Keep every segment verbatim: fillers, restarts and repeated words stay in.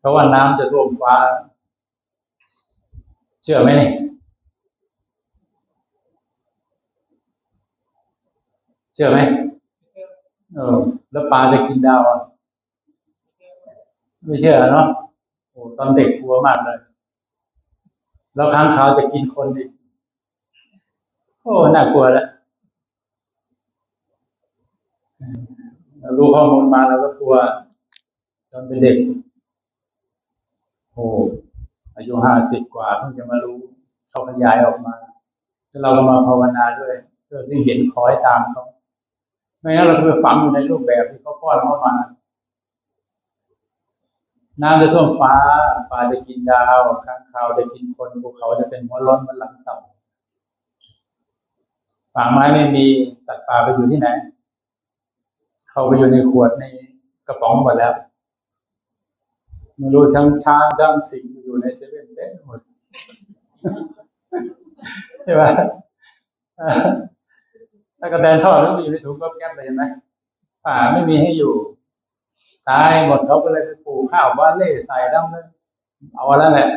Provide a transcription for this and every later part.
เพราะว่าน้ำจะท่วมฟ้าเชื่อไหมนี่เชื่อไหมเออแล้วปลาจะกินดาวอ่ะไม่เชื่อเนาะโอ้ตอนเด็กกลัวมากเลยแล้วค้างคาวจะกินคนอีกโอ้น่ากลัวแล้วรู้ข้อมูลมาแล้วก็กลัวตอนเป็นเด็กโอ้อายุห้าสิบกว่าเพิ่งจะมารู้เขาขยายออกมาแล้วเราก็มาภาวนาด้วยเพื่อที่เห็นคอยตามเขาไม่งั้นเราไปฝังอยู่ในรูปแบบที่เขาป้อนเข้ามาน้ำจะท่วมฟ้าปลาจะกินดาวค้างคาวจะกินคนภูเขาจะเป็นหัวร้อนมันหลังเต่าป่าไม้ไม่มีสัตว์ป่าไปอยู่ที่ไหนเข้าไปอยู่ในขวดในกระป๋องหมดแล้วไม่รู้ทั้งช้างทั้งสิงห์อยู่ในเซเว่นเต็มหมดใช่ไหมถ้ากระแตนทอดแล้วไปอยู่ในถุงก็แก๊บเลยใช่ไหมป่าไม่มีให้อยู่ตายหมดเขาก็เลยไปปลูกข้าวว่าเล่ใส่แล้วเอาแล้วแหละ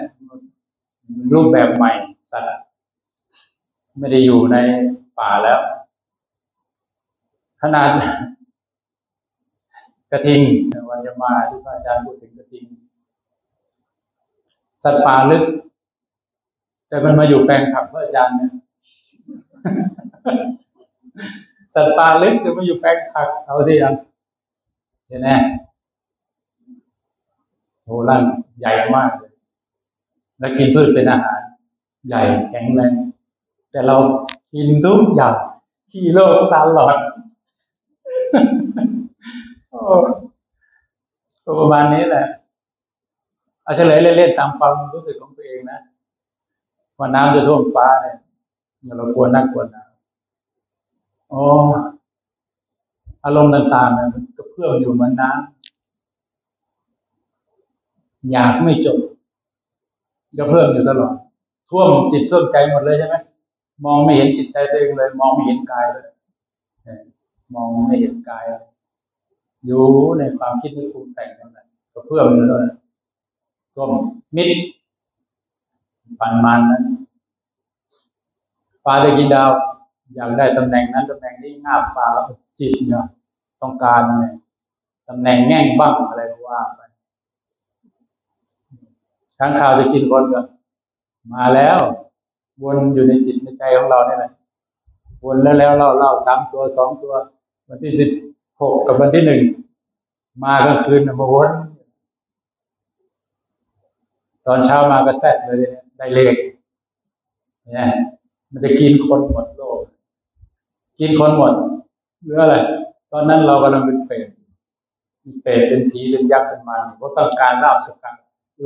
รูปแบบใหม่สัตว์ไม่ได้อยู่ในป่าแล้วขนาดกระทิงวันจะมาที่พระอาจารย์พูดถึงกระทิงสัตว์ป่าลึกแต่มันมาอยู่แปลงผักพระอาจารย์เนี่ยสัตว์ป่าลึกแต่มาอยู่แปลงผักเอาสิอ่ะใช่ไหมโหร่างใหญ่มากเลยแล้วกินพืชเป็นอาหารใหญ่แข็งแรงแต่เรากินทุกอย่างขี้โลกตาหลอด โอ้ประมาณนี้แหละเอาเฉลยเล่นๆตามความรู้สึกของตัวเองนะว่าน้ำจะท่วมฟ้าเนี่ยเรากลัวน่ากลัวนะโอ้อารมณ์ต่างๆเนี่ยมันกระเพื่อมอยู่เหมือนน้ำอยากไม่จบกระเพื่อมอยู่ตลอดท่วมจิตท่วมใจหมดเลยใช่ไหมมองไม่เห็นจิตใจตัวเองเลยมองไม่เห็นกายเลยมองไม่เห็นกายอยู่ในความคิดที่ปรุงแต่งนั่นแหละกระเพื่อมอยู่เลยท่วมมิดปันมันนั้นปลาจะกินดาวอยากได้ตำแหน่งนั้นตำแหน่งนี้งาบปลาจิตเนาะต้องการอะไรตำแหน่งแง่งบ้างอะไรก็ว่าไปค้างคาวจะกินคนก็มาแล้ววนอยู่ในจิตในใจของเราเนี่ยแหละวนแล้วแล้วเล่าเล่าสามตัวสองตัววันที่สิบหกกับวันที่หนึ่งมากลางคืนมาวนตอนเช้ามากระแซดเลยได้เลขเนี่ยมันจะกินคนหมดโลกกินคนหมดหรืออะไรตอนนั้นเรากำลังเป็นเปรตเป็นเปรตเป็นผีเป็นยักษ์เป็นมารเพราะต้องการลาบสักการ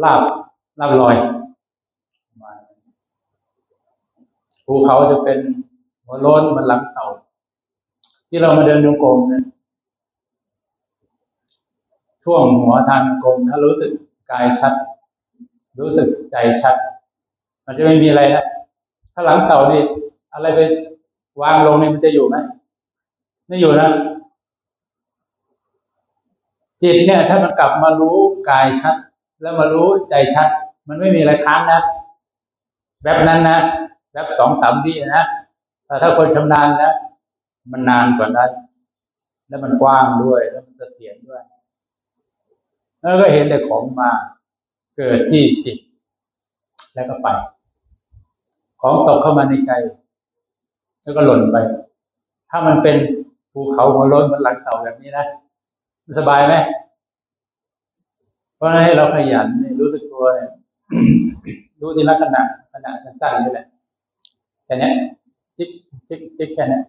ลาบลาบลอยภูเขาจะเป็นหัวโล้นมันหลังเต่าที่เรามาเดินโยกลมเนี่ยช่วงหัวทางกลมถ้ารู้สึกกายชัดรู้สึกใจชัดมันจะไม่มีอะไรนะถ้าหลังเต่านี่อะไรไปวางลงนี่มันจะอยู่ไหมไม่อยู่นะจิตเนี่ยถ้ามันกลับมารู้กายชัดแล้วมารู้ใจชัดมันไม่มีอะไรค้างนะแบบนั้นนะแบบสองสามวินะแต่ถ้าคนชำนาญนะมันนานกว่านั้นแล้วมันกว้างด้วยแล้วมันเสถียรด้วยแล้วก็เห็นแต่ของมาเกิดที่จิตแล้วก็ไปของตกเข้ามาในใจแล้วก็หล่นไปถ้ามันเป็นภูเขาหัวโล้นมันหลังเต่าแบบนี้นะสบายไหมเพราะให้เราขยันรู้สึกตัวเนี่ย รู้ทีละขณะขณะสั้นๆนี่แหละแค่นี้จิ๊กจิ๊กจิ๊กแค่นี้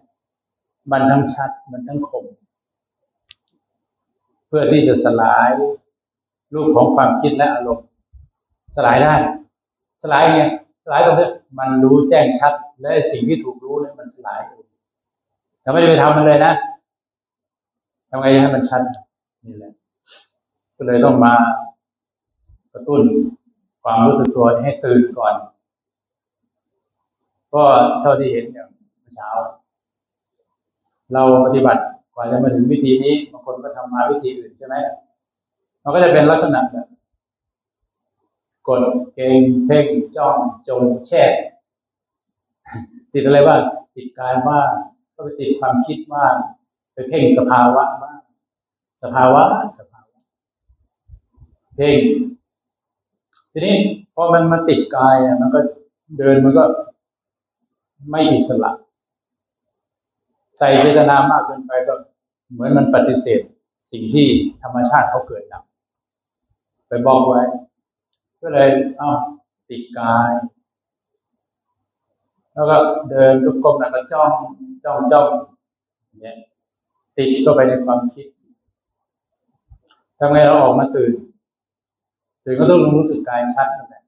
มันทั้งชัดมันทั้งคมเพื่อที่จะสลายรูปของความคิดและอารมณ์สลายได้สลายไงสลายตรงที่มันรู้แจ้งชัดและสิ่งที่ถูกรู้เนี่ยมันสลายเองเราไม่ได้ไปทำมันเลยนะทำไงให้มันชัดนี่แหละก็เลยต้องมากระตุ้นความรู้สึกตัวให้ตื่นก่อนก็เท่าที่เห็นอย่างเมื่อเช้าเราปฏิบัติกว่าจะมาถึงวิธีนี้บางคนก็ทำมาวิธีอื่นใช่ไหมมันก็จะเป็นลักษณะแบบ กดเก่งเพ่งจ้องจงแช่ติดอะไรบ้างติดการว่าก็ไปติดความคิดว่าไปเพ่งสภาวะว่าสภาวะสภาวะเพ่งทีนี้พอมันมาติดกายเนี่ยมันก็เดินมันก็ไม่อิสระใส่เจตนามากเกินไปก็เหมือนมันปฏิเสธสิ่งที่ธรรมชาติเขาเกิดดับไปบอกไว้ก็เลยเอ้าติดกายแล้วก็เดินกลมๆแล้วก็จ้องจ้องจ้องเนี่ยติดเข้าไปในความคิดทำไงเราออกมาตื่นตื่นก็ต้องรู้สึกกายชัดนั่นแหละ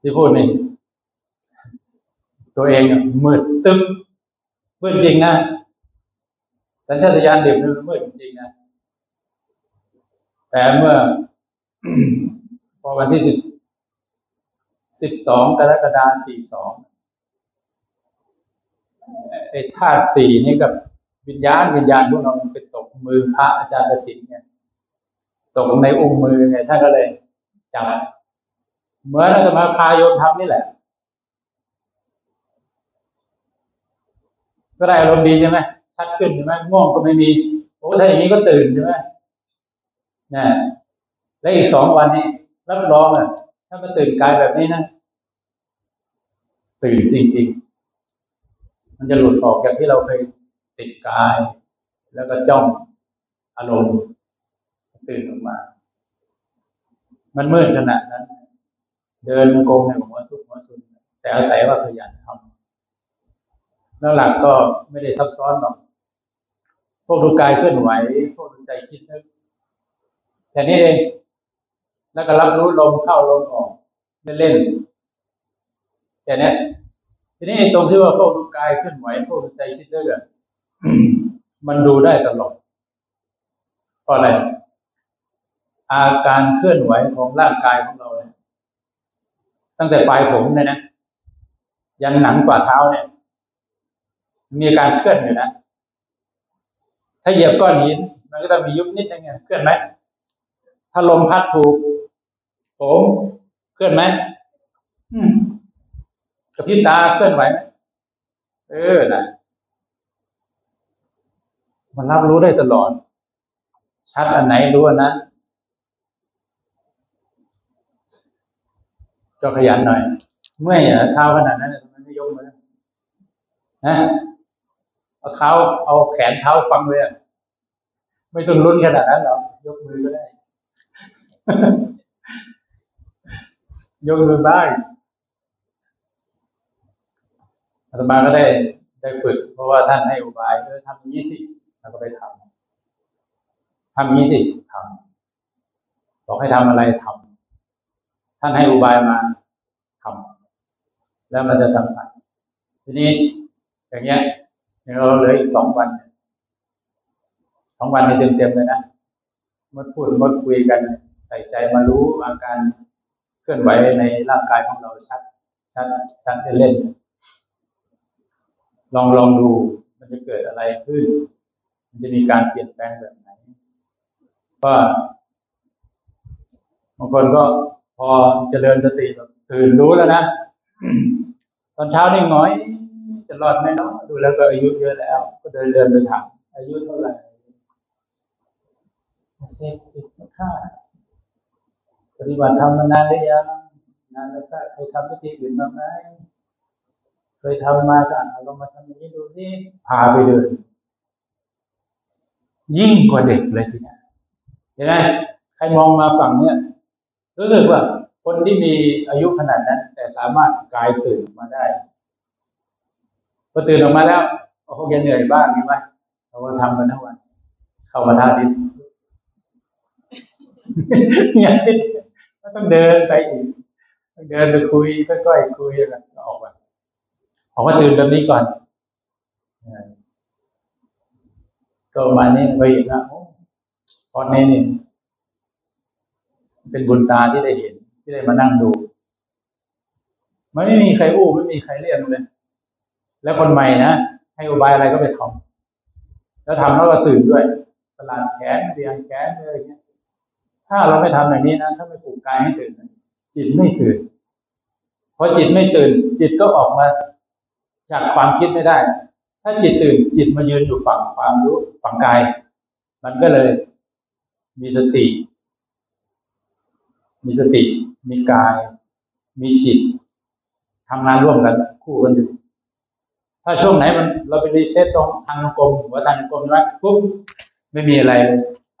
ที่พูดนี่ตัวเองเนี่ยมืดตึ๊บมืดจริงนะสัญชาตญาณเด็กนี่มันมืดจริงนะแต่เมื่อ พอวันที่สิบสิบสองกรกฎาคมสี่สองไอ้ธาตุสี่นี่กับวิญญาณวิญญาณพวกเราไปตกมือพระอาจารย์ประสิทธิ์เนี่ยตกในองค์มือไงท่านก็เลยจับเหมือนอาตมาพาโยมทำนี่แหละก็ได้อารมณ์ดีใช่ไหมชัดขึ้นใช่ไหมง่วงก็ไม่มีโอ้ถ้าอย่างนี้ก็ตื่นใช่ไหมนะและอีกสองวันนี้รับรองอ่ะถ้ามาตื่นกายแบบนี้นะตื่นจริงๆมันจะหลุดออกจากที่เราเคยติดกายแล้วก็จ้องอารมณ์ตื่นออกมามันมืดขนาดนั้นเดินกงในหัวซุกหัวซุนแต่อาศัยว่าขยันทำแล้วหลักก็ไม่ได้ซับซ้อนหรอกพวกดูกายเคลื่อนไหวพวกดูใจคิดนึกแค่นี้เองแล้วก็รับรู้ลมเข้าลมออกเล่นๆแค่นี้ทีนี้ตรงที่ว่าพวกดูกายเคลื่อนไหวพวกดูใจคิดนึกอ่ะ มันดูได้ตลอดเพราะอะไรอาการเคลื่อนไหวของร่างกายของเราเนี่ยตั้งแต่ปลายผมเนี่ยนะยันหนังฝ่าเท้าเนี่ยมีการเคลื่อนอยู่นะถ้าเหยียบก้อนหินมันก็ต้องมียุบนิดนึงเนี่ยเคลื่อนไหมถ้าลมพัดถูกผมเคลื่อนไหมกระพริบตาเคลื่อนไหวไหมเออนะมันรับรู้ได้ตลอดชัดอันไหนรู้อันนั้นก็ขยันหน่อยเมื่อยเท้าขนาดนั้นทำไมไม่ยกมือนะเอาเท้าเอาแขนเท้าฟังเลยไม่ต้องลุ้นขนาดนั้นหรอกยกมือก็ได้ ยกมือบ้างอาตมาก็ได้ได้ฝึกเพราะว่าท่านให้อุบายเออทำงี้สิเราก็ไปทำทำงี้สิทำบอกให้ทำอะไรทำท่านให้อุบายมาทำแล้วมันจะสัมผัสทีนี้อย่างเงี้ยเราเหลืออีกสองวันสองวันในเต็มๆเลยนะมดพูดมดคุยกันใส่ใจมารู้อาการเคลื่อนไหวในร่างกายของเราชัดชัดชัดเล่นๆลองลองดูมันจะเกิดอะไรขึ้นมันจะมีการเปลี่ยนแปลงแบบไหนก็บางคนก็พอเจริญสติแบบตื่นรู้แล้วนะ ตอนเช้านี่น้อยจะรอดไหมเนาะดูแล้วก็อายุเยอะแล้วก็เดินเดินไปถามอายุเท่าไหร่เจ็ดสิบค่ะปฏิบัติธรรมมานานหรือยังนานแล้วค่ะเคยทำพิธีอื่นบ้างไหมเคยทำมาก็เอาลงมาทำอย่างนี้ดูสิพาไปเดินยิ่งกว่าเด็กเลยทีเนี้ยเห็นไหมใครมองมาฝั่งเนี้ยรู้สึกว่าคนที่มีอายุขนาดนั้นแต่สามารถกายตื่นมาได้พอตื่นออกมาแล้วโอ้โหเหนื่อยบ้างใช่ไหมเราก็ทำกันทั้งวันเข้ามาท่านี้เนี่ยก็ต้องเดินไปอีกต้องเดินไปคุยค่อยๆคุยกันออกมาออกมาตื่นแบบนี้ก่อนก็มาเนี่ยไปอีกนะตอนนี้นี่เป็นบุญตาที่ได้เห็นที่ได้มานั่งดูมันไม่มีใครอู้ไม่มีใครเรียกเลยแล้วคนใหม่นะให้อุบายอะไรก็ไปทำแล้วทำแล้วก็ตื่นด้วยสลัดแขนเรียงแขนเลยเนี่ย ถ้าเราไม่ทำอย่างนี้นะถ้าไม่ปลุกกายให้ตื่นจิตไม่ตื่นพอจิตไม่ตื่นจิตก็ออกมาจากความคิดไม่ได้ถ้าจิตตื่นจิตมายืนอยู่ฝั่งความรู้ฝั่งกายมันก็เลยมีสติมีสติมีกายมีจิตทำงานร่วมกันคู่กันอยู่ถ้าช่วงไหนมันเราไปรีเซ็ตตรงทางกลมหัวทางกลมนะปุ๊บไม่มีอะไร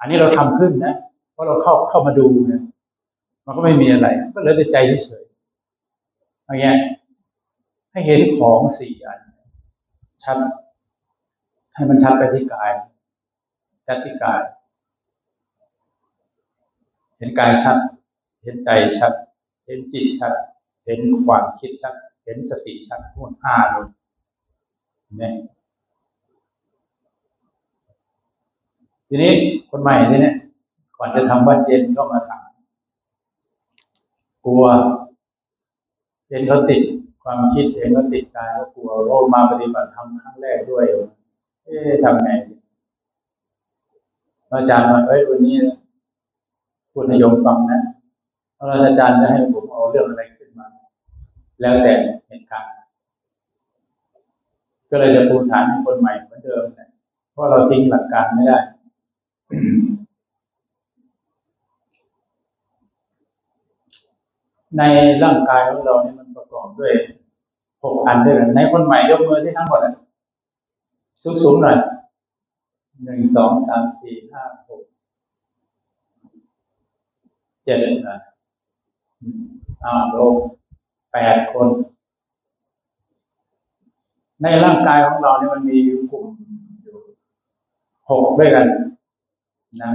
อันนี้เราทำขึ้นนะเพราะเราเข้าเข้ามาดูเนี่ยมันก็ไม่มีอะไรก็เหลือแต่ใจเฉยๆอย่างเงี้ยให้เห็นของสี่อันชัดให้มันชัดไปที่กายชัดที่กายเห็นกายชัดเห็นใจชัดเห็นจิตชัดเห็นความคิดชัดเห็นสติชัดทั้งหมดห้าดวงเนี่ยทีนี้คนใหม่นี่เนี่ยก่อนจะทำวัดเย็นก็มาถามกลัวเย็นเขาติดความคิดเองก็ติดกายก็กลัวโอ้มาปฏิบัติธรรมครั้งแรกด้วยเอ๊ะทำไงอาจารย์มาเอ้ยวันนี้คุณนิยมฟังนะเพราะอาจารย์จะให้ผมเอาเรื่องอะไรขึ้นมาแล้วแต่เหตุการณ์ก็เลยจะปูฐานให้คนใหม่เหมือนเดิมนะเพราะเราทิ้งหลักการไม่ได้ ในร่างกายของเราเนี่ยมันประกอบด้วยหกอันด้วยกันในคนใหม่ยกมือที่ทั้งหมดอ่ะสูงๆหน่อยหนึ่งสองสามสี่ห้าหกเจ็ดนะอ้าวลงแปดคนในร่างกายของเราเนี่ยมันมีกลุ่มอยู่หกด้วยกันนะ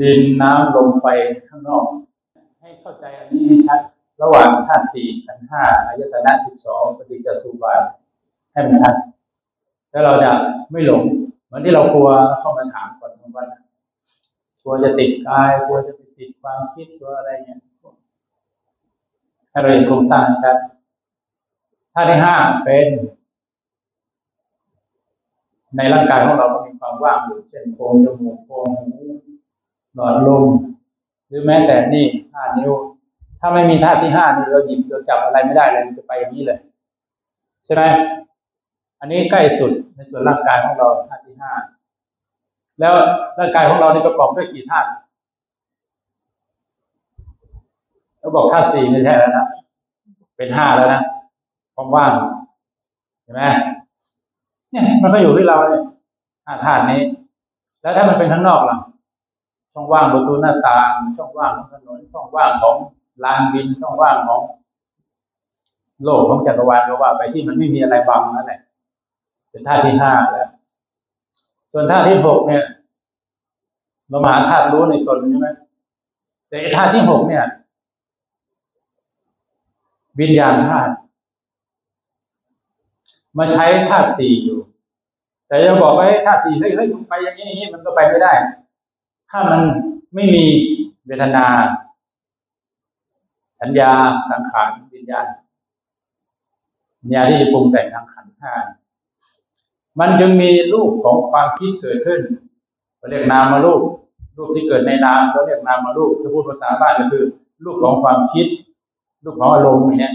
ดินน้ำลมไฟข้างนอกให้เข้าใจอันนี้ให้ชัดระหว่างธาตุสี่ขันธ์ห้าอายตนะสิบสองปฏิจจสุบาทให้มันชัดแล้วเราจะไม่หลงเหมือนที่เรากลัวเข้ามาถามก่อนว่ากลัวจะติดกายกลัวจะติดความคิดกลัวอะไรเงี้ยให้เราเห็นโครงสร้างชัดธาตุที่ห้าเป็นในร่างกายของเราก็มีความว่างอยู่เช่นโพรงจมูกโพรงหูหลอดลมหรือแม้แต่นี่ห้านิ้วถ้าไม่มีธาตุที่ห้านี่เราหยิบเราจับอะไรไม่ได้เลยมันจะไปอย่างนี้เลยใช่ไหมอันนี้ใกล้สุดในส่วนร่างกายของเราธาตุที่ห้าแล้วร่างกายของเรานี่ประกอบด้วยกี่ธาตุเราบอกธาตุสี่ไม่ใช่แล้วนะเป็นห้าแล้วนะความว่างเห็นไหมเนี่ยมันก็อยู่ที่เราเนี่ยธาตุนี้แล้วถ้ามันเป็นข้างนอกล่ะช่องว่างประตูหน้าต่างช่องว่างของถนนช่องว่างของลานบินช่องว่างของโลกของจักรวาลก็ว่าไปที่มันไม่มีอะไรบังนั่นแหละเป็นธาตุที่ห้าแล้วส่วนธาตุที่หกเนี่ยเราหาธาตุรู้ในตนใช่ไหมแต่ธาตุที่หกเนี่ยวิญญาณธาตุมาใช้ธาตุสี่อยู่แต่ยังบอกว่าธาตุสี่เฮ้ยเฮ้ยมันไปอย่างนี้อย่างนี้มันก็ไปไม่ได้ถ้ามันไม่มีเวทนาสัญญาสังขารวิญญาณวิญญาณที่จะปรุงแต่งทางขันธ์ห้ามันจึงมีรูปของความคิดเกิดขึ้นเราเรียกนามรูปรูปที่เกิดในนามเราเรียกนามรูปถ้าพูดภาษาบ้านก็คือรูปของความคิดรูปของอารมณ์อย่างเนี้ย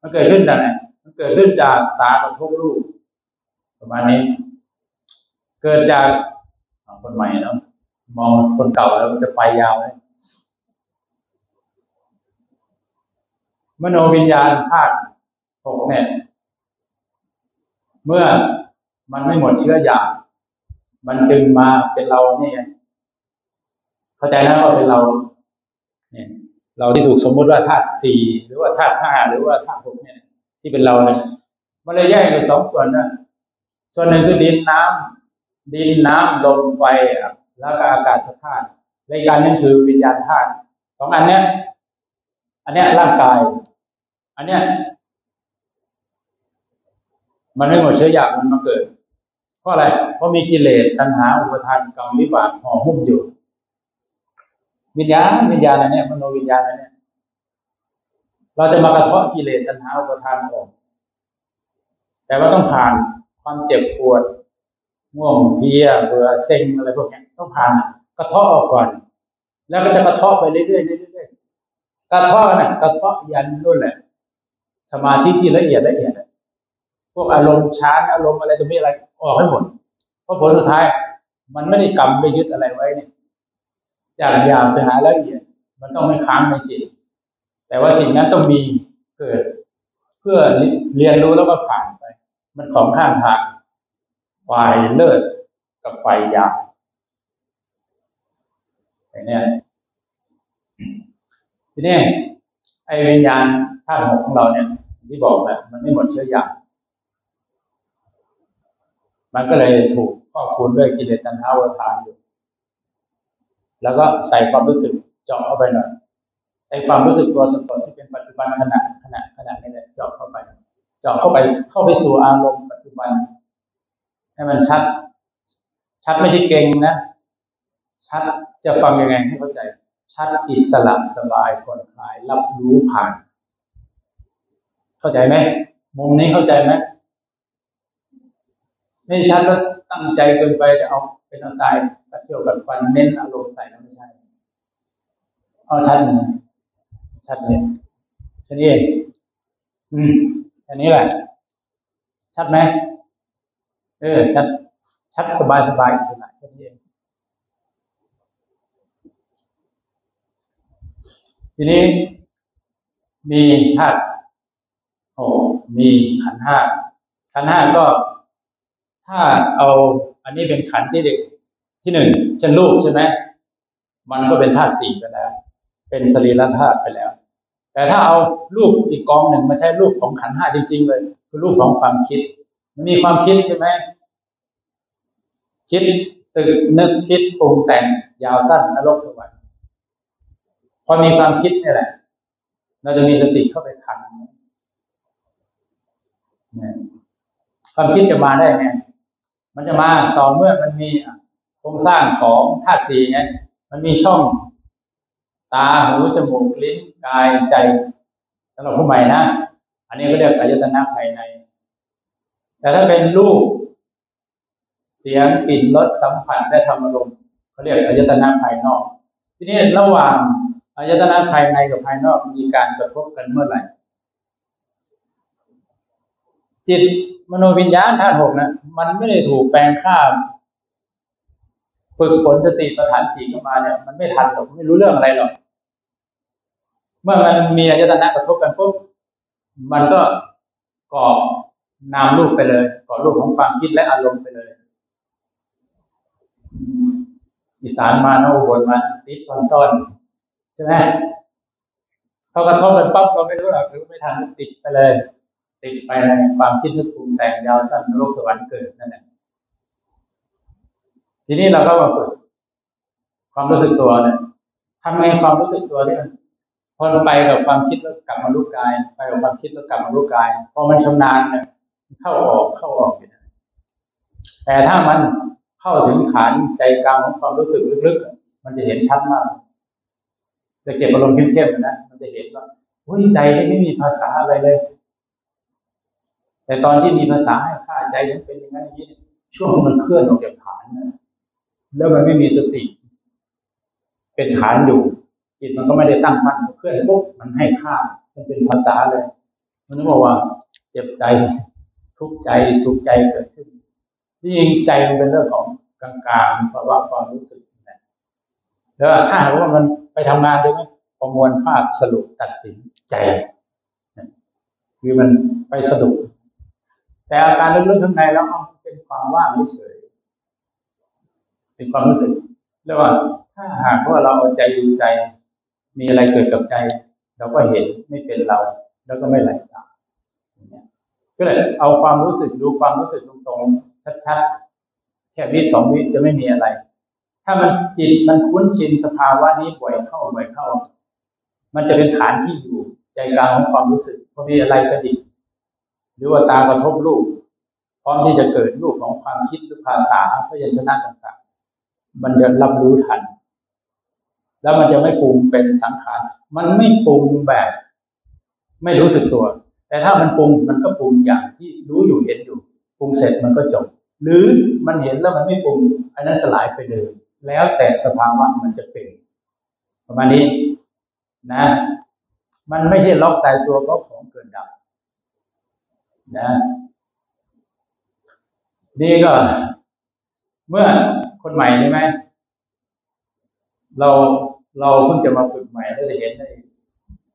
มันเกิดขึ้นจากไหนมันเกิดขึ้นจากตากระทบรูปประมาณนี้เกิดจากคนใหม่เนาะมองคนเก่าแล้วมันจะไปยาวเลยมโนวิญญาณธาตุหกเนี่ยเมื่อมันไม่หมดเชื้อหยาบมันจึงมาเป็นเราเนี่ยเข้าใจนะว่าเป็นเราเนี่ยเราที่ถูกสมมติว่าธาตุสี่หรือว่าธาตุห้าหรือว่าธาตุหกเนี่ยที่เป็นเราเนี่ยมันเลยแยกเป็นสองส่วนนะส่วนหนึ่งคือดินน้ำดินน้ำลมไฟแล้วก็อากาศธาตุและอีกอันนึงคือวิญญาณธาตุสองอันเนี้ยอันเนี้ยร่างกายอันเนี้ยมันไม่หมดเชื้อหยาบมันมาเกิดเพราะอะไรเพราะมีกิเลสตัณหาอุปทานกรรมวิบากห่อหุ้มอยู่วิญญาณวิญญาณอันเนี้ยมโนวิญญาณอันเนี้ยเราจะมากระเทาะกิเลสตัณหาอุปทานออกแต่ว่าต้องผ่านความเจ็บปวดง่วงเพลียเบื่อเซ็งอะไรพวกนี้ต้องผ่านกระเทาะออกก่อน แล้วก็จะกระเทาะไปเรื่อยๆเรื่อยๆกระเทาะนะกระเทาะยันนู่นแหละสมาธิที่ละเอียดละเอียดพวกอารมณ์ชานอารมณ์อะไรตัวนี้อะไรออกให้หมดเพราะผลสุดท้ายมันไม่ได้กำไปยึดอะไรไว้เนี่ยจากหยาบไปหาละเอียดมันต้องไม่ค้างในจิตแต่ว่าสิ่งนั้นต้องมีเกิดเพื่อเรียนรู้แล้วก็ผ่านไปมันของข้างทางฝ่ายเลิศกับฝ่ายหยาบไอ้เนี่ยทีนี้ไอ้วิญญาณธาตุหกของเราเนี่ยที่บอกนะมันไม่หมดเชื้อหยาบมันก็เลยถูกครอบคลุมด้วยกิเลสตัณหาอุปาทานอยู่แล้วก็ใส่ความรู้สึกเจาะเข้าไปหน่อยใส่ความรู้สึกตัวสดๆที่เป็นปัจจุบันขณะขณะขณะนี่แหละเจาะเข้าไปเจาะเข้าไปเข้าไปสู่อารมณ์ปัจจุบันให้มันชัดชัดไม่ใช่เก่งนะชัดจะฟังยังไงให้เข้าใจชัดอิสระสบายผ่อนคลายรับรู้ผ่านเข้าใจไหมมุมนี้เข้าใจไหมไม่ชัดแล้วตั้งใจเกินไปจะเอาเป็นเอาตายกับเที่ยวกับฟันเน้นอารมณ์ใส่แล้วไม่ใช่เอาชัดชัดเนี่ยชัดนี่อืมอันนี้แหละชัดไหมเออชัดชัดสบายสบายอิสระแค่นี้เองทีนี้มีธาตุโอ้มีขันธ์ห้าขันธ์ห้าก็ถ้าเอาอันนี้เป็นขันธ์ที่เด็กที่หนึ่งเช่นรูปใช่ไหมมันก็เป็นธาตุสี่ไปแล้วเป็นสรีระธาตุไปแล้วแต่ถ้าเอารูปอีกกองหนึ่งมาใช้รูปของขันธ์ห้าจริงๆเลยคือรูปของความคิดมันมีความคิดใช่ไหมคิดตื่นนึกคิดปรุงแต่งยาวสั้นนรกสวรรค์พอมีความคิดนี่แหละเราจะมีสติเข้าไปทันความคิดจะมาได้ไงมันจะมาต่อเมื่อมันมีโครงสร้างของธาตุสี่ไงมันมีช่องตาหูจมูกลิ้นกายใจสำหรับผู้ใหม่นะอันนี้ก็เรียกอายตนะภายในแต่ถ้าเป็นรูปเสียงกลิ่นรสสัมผัสและธรรมอารมณ์เขาเรียกอายตนะภายนอกทีนี้ระหว่างอายตนะภายในกับภายนอกมีการกระทบกันเมื่อไหร่จิตมโนวิญญาณธาตุหกนะมันไม่ได้ถูกแปลงข้ามฝึกฝนสติปัฏฐานสี่เข้ามาเนี่ยมันไม่ทันหรอกไม่รู้เรื่องอะไรหรอกเมื่อมันมีอายตนะกระทบกันปุ๊บมันก็ก่อนามรูปไปเลยก่อรูปของความคิดและอารมณ์ไปเลยอีสานมาโนบนมาติดตอนต้นใช่ไหมพอกระทบกันปั๊บเราไม่รู้หรอกหรือไม่ทันติดไปเลยติดไปในความคิดนึกปรุงแต่งยาวสั้นโลกสวรรค์เกิดนั่นแหละทีนี้เราก็มาฝึกความรู้สึกตัวเนี่ยทำไงความรู้สึกตัวเนี่ยพอไปกับความคิดแล้วกลับมารู้กายไปกับความคิดแล้วกลับมารู้กายพอมันชำนาญเนี่ยเข้าออกเข้าออกอยู่นะแต่ถ้ามันเข้าถึงฐานใจกลางของความรู้สึกลึกๆมันจะเห็นชัดมากจะเก็บอารมณ์เข้มๆนะมันจะเห็นว่าอุ้ยใจนี่ไม่มีภาษาอะไรเลยแต่ตอนที่มีภาษาให้ข้าใจยังเป็นอย่างนั้นอย่างนี้ช่วงที่มันเคลื่อนออกจากฐานนะแล้วมันไม่มีสติเป็นฐานอยู่จิตมันก็ไม่ได้ตั้งมั่นเคลื่อนปุ๊บมันให้ข้ามันเป็นภาษาเลยมันต้องบอกว่าเจ็บใจทุกข์ใจสุขใจเกิดขึ้นที่จริงใจมันเป็นเรื่องของกลางๆเพราะว่าความรู้สึกนะแล้วถ้าหากว่ามันไปทำงานได้ไหมประมวลภาพสรุปตัดสินใจคือมันไปสะดุดแต่อาการลึกๆข้างในแล้วเป็นความว่างเฉยเป็นความรู้สึกเรียกว่าถ้าหากว่าเราเอาใจดูใจมีอะไรเกิดกับใจเราก็เห็นไม่เป็นเราแล้วก็ไม่ไหลตามก็เลยเอาความรู้สึกดูความรู้สึกตรงๆชัดๆแค่วิสองวิจะไม่มีอะไรถ้ามันจิตมันคุ้นชินสภาวะนี้บ่อยเข้าบ่อยเข้ามันจะเป็นฐานที่อยู่ใจกลางของความรู้สึกพอมีอะไรกระดิกหรือว่าตากระทบรูปพร้อมที่จะเกิดรูปของความคิดหรือภาษาพยัญชนะต่างๆมันจะรับรู้ทันแล้วมันจะไม่ปรุงเป็นสังขารมันไม่ปรุงแบบไม่รู้สึกตัวแต่ถ้ามันปรุงมันก็ปรุงอย่างที่รู้อยู่เห็นอยู่ปรุงเสร็จมันก็จบหรือมันเห็นแล้วมันไม่ปรุงอันนั้นสลายไปเลยแล้วแต่สภาวะมันจะเป็น ประมาณนี้นะมันไม่ใช่ล็อกตายตัวเพราะของเกินดับนะนี่ก็เมื่อคนใหม่ใช่ไหมเราเราเพิ่งจะมาฝึกใหม่เราจะเห็นใน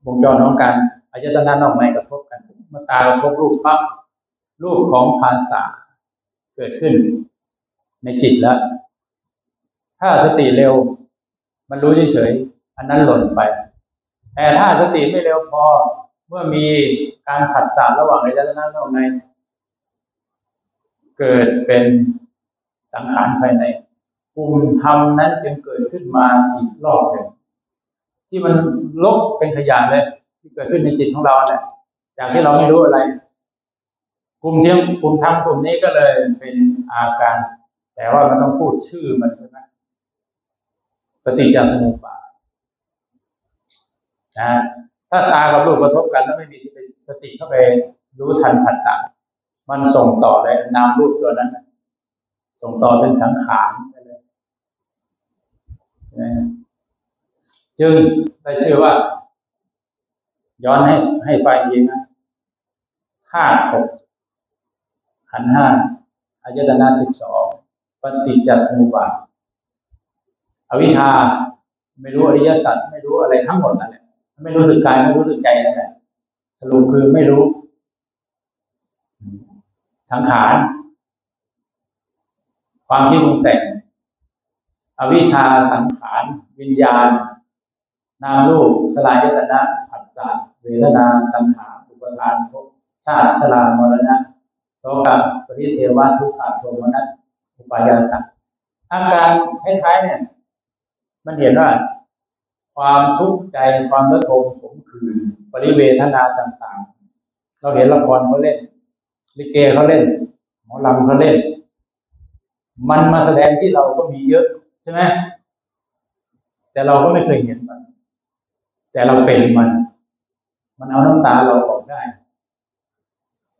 วงจรของการอายตนะนอกในกระทบกันเมื่อตากระทบรูปปั๊บรูปของภาษาเกิดขึ้นในจิตแล้วถ้าสติเร็วมันรู้เฉยๆอันนั้นหล่นไปแต่ถ้าสติไม่เร็วพอเมื่อมีการขัดสารระหว่างอายตนะนอกในเกิดเป็นสังขารภายในกลุ่มธรรมนั้นจึงเกิดขึ้นมาอีกรอบหนึ่งที่มันลบเป็นขยะเลยที่เกิดขึ้นในจิตของเราเนี่ยจากที่เราไม่รู้อะไรกลุ่มเที่ยงกลุ่มธรรมกลุ่มนี้ก็เลยเป็นอาการแต่ว่ามันต้องพูดชื่อมันใช่ไหมปฏิจจสมุปบาทนะถ้าตากับรูปกระทบกันแล้วไม่มีสติเข้าไปรู้ทันผัสสะมันส่งต่อเลยนามรูปตัวนั้นส่งต่อเป็นสังขารไปเลยจึงได้ชื่อว่าย้อนให้ให้ไปอีกนะธาตุหกขันธ์ห้าอายตนะสิบสองปฏิจจสมุปบาทอวิชชาไม่รู้อริยสัจไม่รู้อะไรทั้งหมดนั่นแหละไม่รู้สึกกายไม่รู้สึกใจนั่นแหละสรุปคือไม่รู้สังขารความที่มันแต่งอวิชชาสังขารวิญญาณนามรูปสลายตนะผัสสะเวทนาตัณหาอุปทานภพชาติชรามรณะโสกปริเทวะทุกขโทมนัสอุปายาสอาการคล้ายๆเนี่ยมันเห็นว่าความทุกข์ใจความระทมขมขื่นปริเวทนาต่างๆเราเห็นละครเขาเล่นลิเกเขาเล่นหมอลำเขาเล่นมันมาแสดงที่เราก็มีเยอะใช่ไหมแต่เราก็ไม่เคยเห็นมันแต่เราเป็นมันมันเอาน้ำตาเราออกได้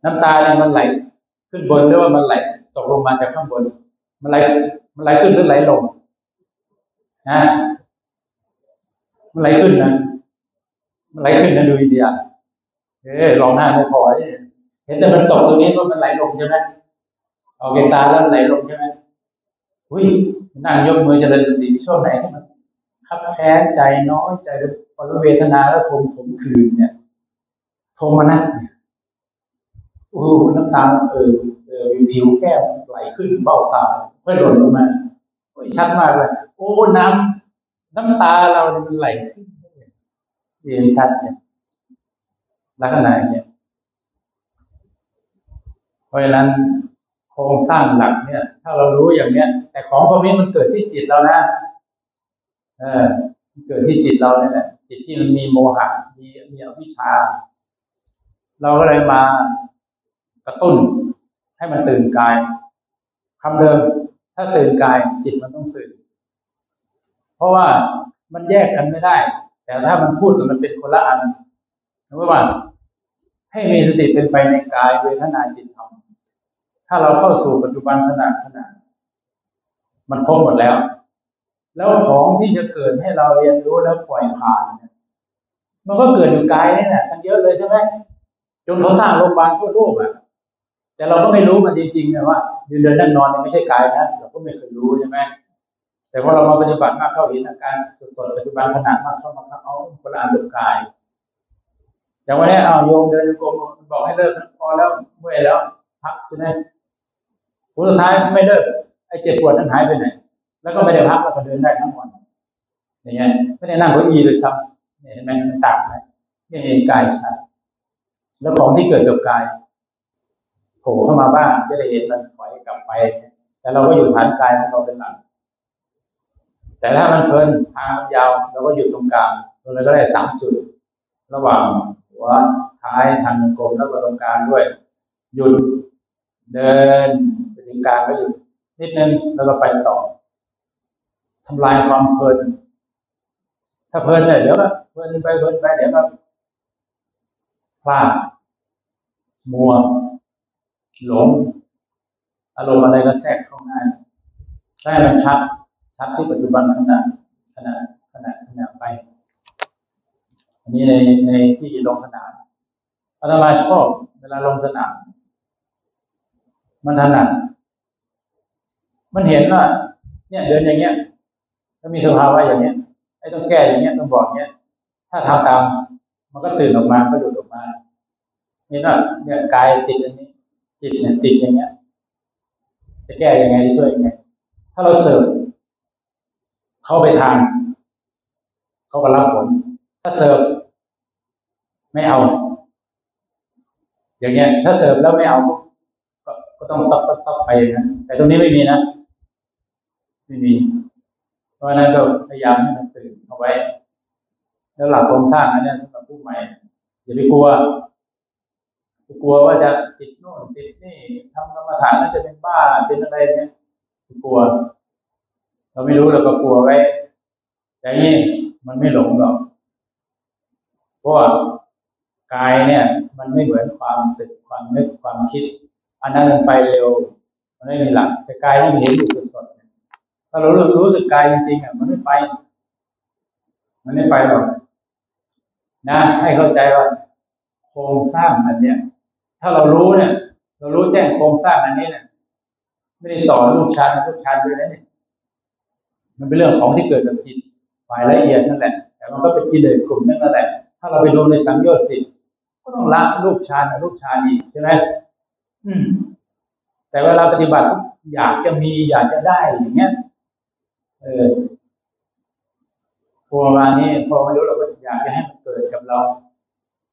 น้ำตาเนี่ยมันไหลขึ้นบนหรือว่ามันไหลตกลงมาจากข้างบนมันไหลมันไหลขึ้นหรือไหลลงนะมันไหลขึ้นนะมันไหลขึ้นนะดูอินเดียเอ๊ะลองหน้าไม่พอเห็นแต่มันตกตรงนี้ว่ามันไหลลงใช่ไหมออกจากตาแล้วไหลลงใช่ไหมอุ้ยนั่งยกมือเจริญสติช่วงไหนที่มันคับแค้นใจน้อยใจปรเวทนาแล้วทมขมขื่นเนี่ยทมนัสโอ้น้ำตาเออเออผิวแก้วไหลขึ้นเบ้าตาค่อยหล่นลงมาชัดมากเลยโอ้น้ำน้ำตาเรามันไหลขึ้นเรียนชัดเนี่ยลักษณะเนี่ยเพราะฉะนั้นโครงสร้างหลักเนี่ยถ้าเรารู้อย่างเนี้ยแต่ของพวกนี้มันเกิดที่จิตเรานะเออเกิดที่จิตเราเนี่ยแหละจิตที่มันมีโมหะมีมีอวิชชาเราก็เลยมากระตุ้นให้มันตื่นกายคำเดิมถ้าตื่นกายจิตมันต้องตื่นเพราะว่ามันแยกกันไม่ได้แต่ถ้ามันพูดมันเป็นคนละอันนึกว่าให้มีสติเป็นไปในกายเวทนาจิตธรรมถ้าเราเข้าสู่ปัจจุบันขณะขณะมันครบหมดแล้วแล้วของที่จะเกิดให้เราเรียนรู้แล้วปล่อยผ่านเนี่ยมันก็เกิดอยู่กายนี่แหละทั้งเยอะเลยใช่ไหมจนเขาสร้างโรงพยาบาลทั่วโลกอ่ะแต่เราก็ไม่รู้มันจริงๆนะว่ายืนเดินนั่งนอนเนี่ยไม่ใช่กายนะเราก็ไม่เคยรู้ใช่ไหมแต่พอเรามาปฏิบัติมากเข้าเห็นอาการสดๆปัจจุบันขณะมากเข้ามาเอาคนละอันกับกายอย่างวันนี้เอาโยมเดินโยกมันบอกให้เลิกพอแล้วเมื่อยแล้วพักใช่ไหมผลสุดท้ายไม่เลิกไอ้เจ็บปวดนั้นหายไปไหนแล้วก็ไม่ได้พักแล้วก็เดินได้ทั้งวันอย่างเงี้ยไม่ได้นั่งเก้าอี้เลยซ้ำเนี่ยเห็นไหมมันต่างไหมนี่กายชัดแล้วของที่เกิดกับกายโผล่เข้ามาบ้างจะได้เห็นมันถอยกลับไปแต่เราก็อยู่ฐานกายของเราเป็นหลักแต่ถ้ามันเพลินทางยาวเราก็อยู่ตรงกลางเราก็ได้สามจุดระหว่างหัวท้ายทางกลมแล้วก็ตรงกลางด้วยหยุดเดินไปถึงกลางก็หยุดนิดนึงแล้วก็ไปต่อทำลายความเพลินถ้าเพลินเนี่ยเดี๋ยวก็เพลินไปเพลินไปเดี๋ยวก็พลาดมัวหลงอารมณ์อะไรก็แทรกเข้ามาได้มันชัดชัดที่ปัจจุบันขณะขณะขณะขณะไป นี้ในในที่ลงสนามอาตมาชอบเวลาลงสนามมันถนัดมันเห็นว่าเนี่ยเดินอย่างเงี้ยถ้ามีสภาวะอย่างเงี้ยไอ้ต้องแก้อย่างเงี้ยต้องบอกเงี้ยถ้าทำตามมันก็ตื่นออกมาก็หลุดออกมาเห็นว่าเนี่ยกายติดอย่างนี้จิตเนี่ยติดอย่างเงี้ยจะแก้ยังไงจะช่วยยังไงถ้าเราเสิร์ฟเข้าไปทางเขาก็รับผลถ้าเสิร์ฟไม่เอาอย่างเงี้ยถ้าเสิร์ฟแล้วไม่เอาก็ก็ต้องต๊อกต๊อกต๊อกไปนะแต่ตรงนี้ไม่มีนะไม่มีเพราะนั้นก็พยายามให้มันตื่นเอาไว้แล้วหลักโครงสร้างอันนี้สำหรับผู้ใหม่อย่าไปกลัวกลัวว่าจะติดโน่นติดนี่ทำกรรมฐานน่าจะเป็นบ้าเป็นอะไรเนี่ยกลัวเราไม่รู้เราก็กลัวไว้อย่างนี้มันไม่หลงหรอกเพราะกายเนี่ยมันไม่เหมือนความตึกความนึกความคิดอันนั้นมันไปเร็วมันไม่มีหลักแต่กายนี่มันเห็นอยู่สดๆถ้าเรารู้สึกกายจริงๆอ่ะมันไม่ไปมันไม่ไปหรอกนะให้เข้าใจว่าโครงสร้างอันเนี้ยถ้าเรารู้เนี่ยเรารู้แจ้งโครงสร้างอันนี้เนี่ยไม่ได้ต่อรูปชั้นรูปชั้นด้วยนะเนี่ยมันเป็นเรื่องของที่เกิดกับจิตฝ่ายละเอียดนั่นแหละแต่มันก็เป็นกิเลสกลุ่มนึงนั่นแหละถ้าเราไปดูในสังโยชน์สิบก็ต้องละรูปชั้นรูปชั้นอีกใช่ไหมอืมแต่เวลาปฏิบัติอยากจะมีอยากจะได้อย่างเงี้ยเออพอมานี้พอมารู้เราก็อยากจะให้มันเกิดกับเรา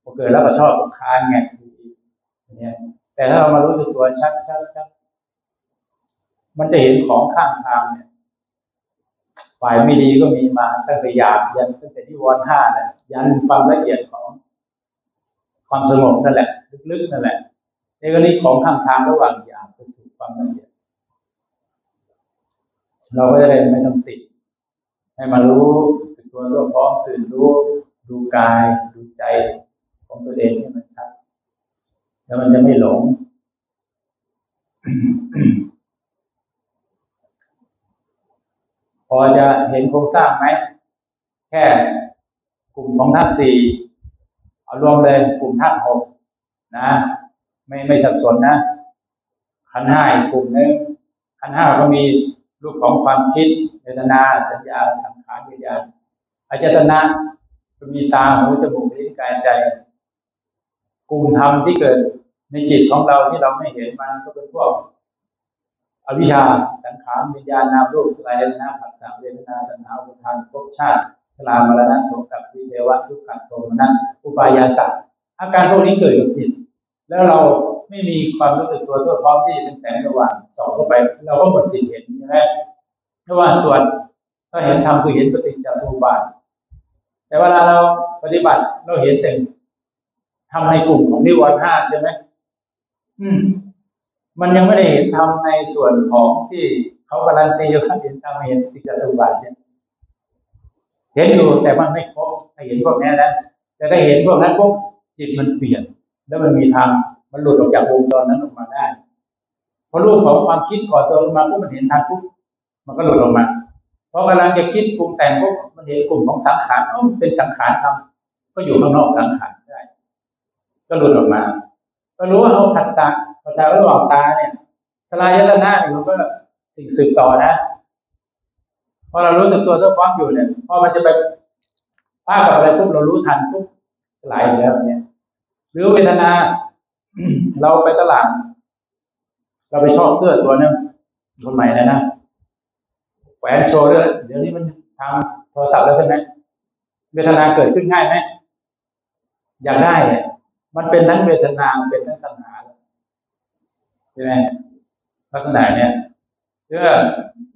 พอเกิดแล้วก็ชอบคานไงเนี่ยแต่ถ้าเรามารู้สึกตัวชัดๆมันจะเห็นของข้างทางเนี่ยฝ่ายไม่ดีก็มีมาตั้งแต่หยาบยันตั้งแต่นิวรณ์ห้าเนี่ยยันความละเอียดของความสงบนั่นแหละลึกๆนั่นแหละในกรณีของข้างทางระหว่างหยาบไปสู่ความละเอียดเราก็จะได้ไม่ต้องติดให้มารู้สึกตัวตัวพร้อมตื่นรู้ดูกายดูใจของตัวเองให้มันชัดแล้วมันจะไม่หลง พอจะเห็นโครงสร้างไหมแค่กลุ่มของธาตุสี่เอารวมเลยกลุ่มธาตุหกนะไม่ไม่สับสนนะขันธ์ห้ากลุ่มนึงขันธ์ห้าก็มีรูปของความคิดเวทนาสัญญาสังขารวิญญาณอายตนะก็มีตาหูจมูกลิ้นกายใจกลุ่มธรรมที่เกิดในจิตของเราที่เราไม่เห็นมันก็เป็นพวกอวิชชาสังขารวิญญาณนามรูปลายนาผัสสะเวทนาตัณหาอุปทานภพชาติชรามรณะโศกวิเทวะทุกขโทมนัสอุปายาสอาการพวกนี้เกิดกับจิตแล้วเราไม่มีความรู้สึกตัวทั่วพร้อมที่เป็นแสงสว่างส่องเข้าไปเราก็หมดสิทธิ์เห็นใช่ไหมถ้าว่าส่วนเราเห็นธรรมคือเห็นปฏิจจสมุปบาทแต่เวลาเราปฏิบัติเราเห็นแต่ทำในกลุ่มของนิวรณ์ห้าใช่ไหมอืมมันยังไม่ได้เห็นธรรมในส่วนของที่เขาการันตีอยู่ขั้นเห็นธรรมเห็นปฏิจจสมุปบาทเนี่ยเห็นอยู่แต่มันไม่ครบถ้าเห็นพวกนี้นะแต่ถ้าเห็นพวกนั้นพวกจิตมันเปลี่ยนแล้วมันมีธรรมมันหลุดออกจากวงจรนั้นออกมาได้เพราะรูปของความคิดก่อตัวขึ้นมาพวกมันเห็นธรรมปุ๊บมันก็หลุดออกมาเพราะกำลังจะคิดปรุงแต่งพวกมันเห็นกลุ่มของสังขารอ๋อเป็นสังขารธรรมก็อยู่ข้างนอกสังขารได้ก็หลุดออกมาก็รู้ว่าเอาผัสสะภาษาระหว่างตาเนี่ยสลายยตนะเนี่ยมันก็สิ่งสืบต่อนะพอเรารู้สึกตัวเท่าพร้อมอยู่เนี่ยพอมันจะไปภาพกับอะไรปุ๊บเรารู้ทันปุ๊บสลายอยู่แล้วเนี่ยหรือเวทนา เราไปตลาดเราไปชอบเสื้อตัวนึงคนใหม่นะนะแหวนโชว์ด้วยเดี๋ยวนี้มันทางโทรศัพท์แล้วใช่ไหมเวทนาเกิดขึ้นง่ายไหมอยากได้มันเป็นทั้งเวทนาเป็นทั้งตัณหาใช่ไหมลักษณะเนี่ยเพื่อ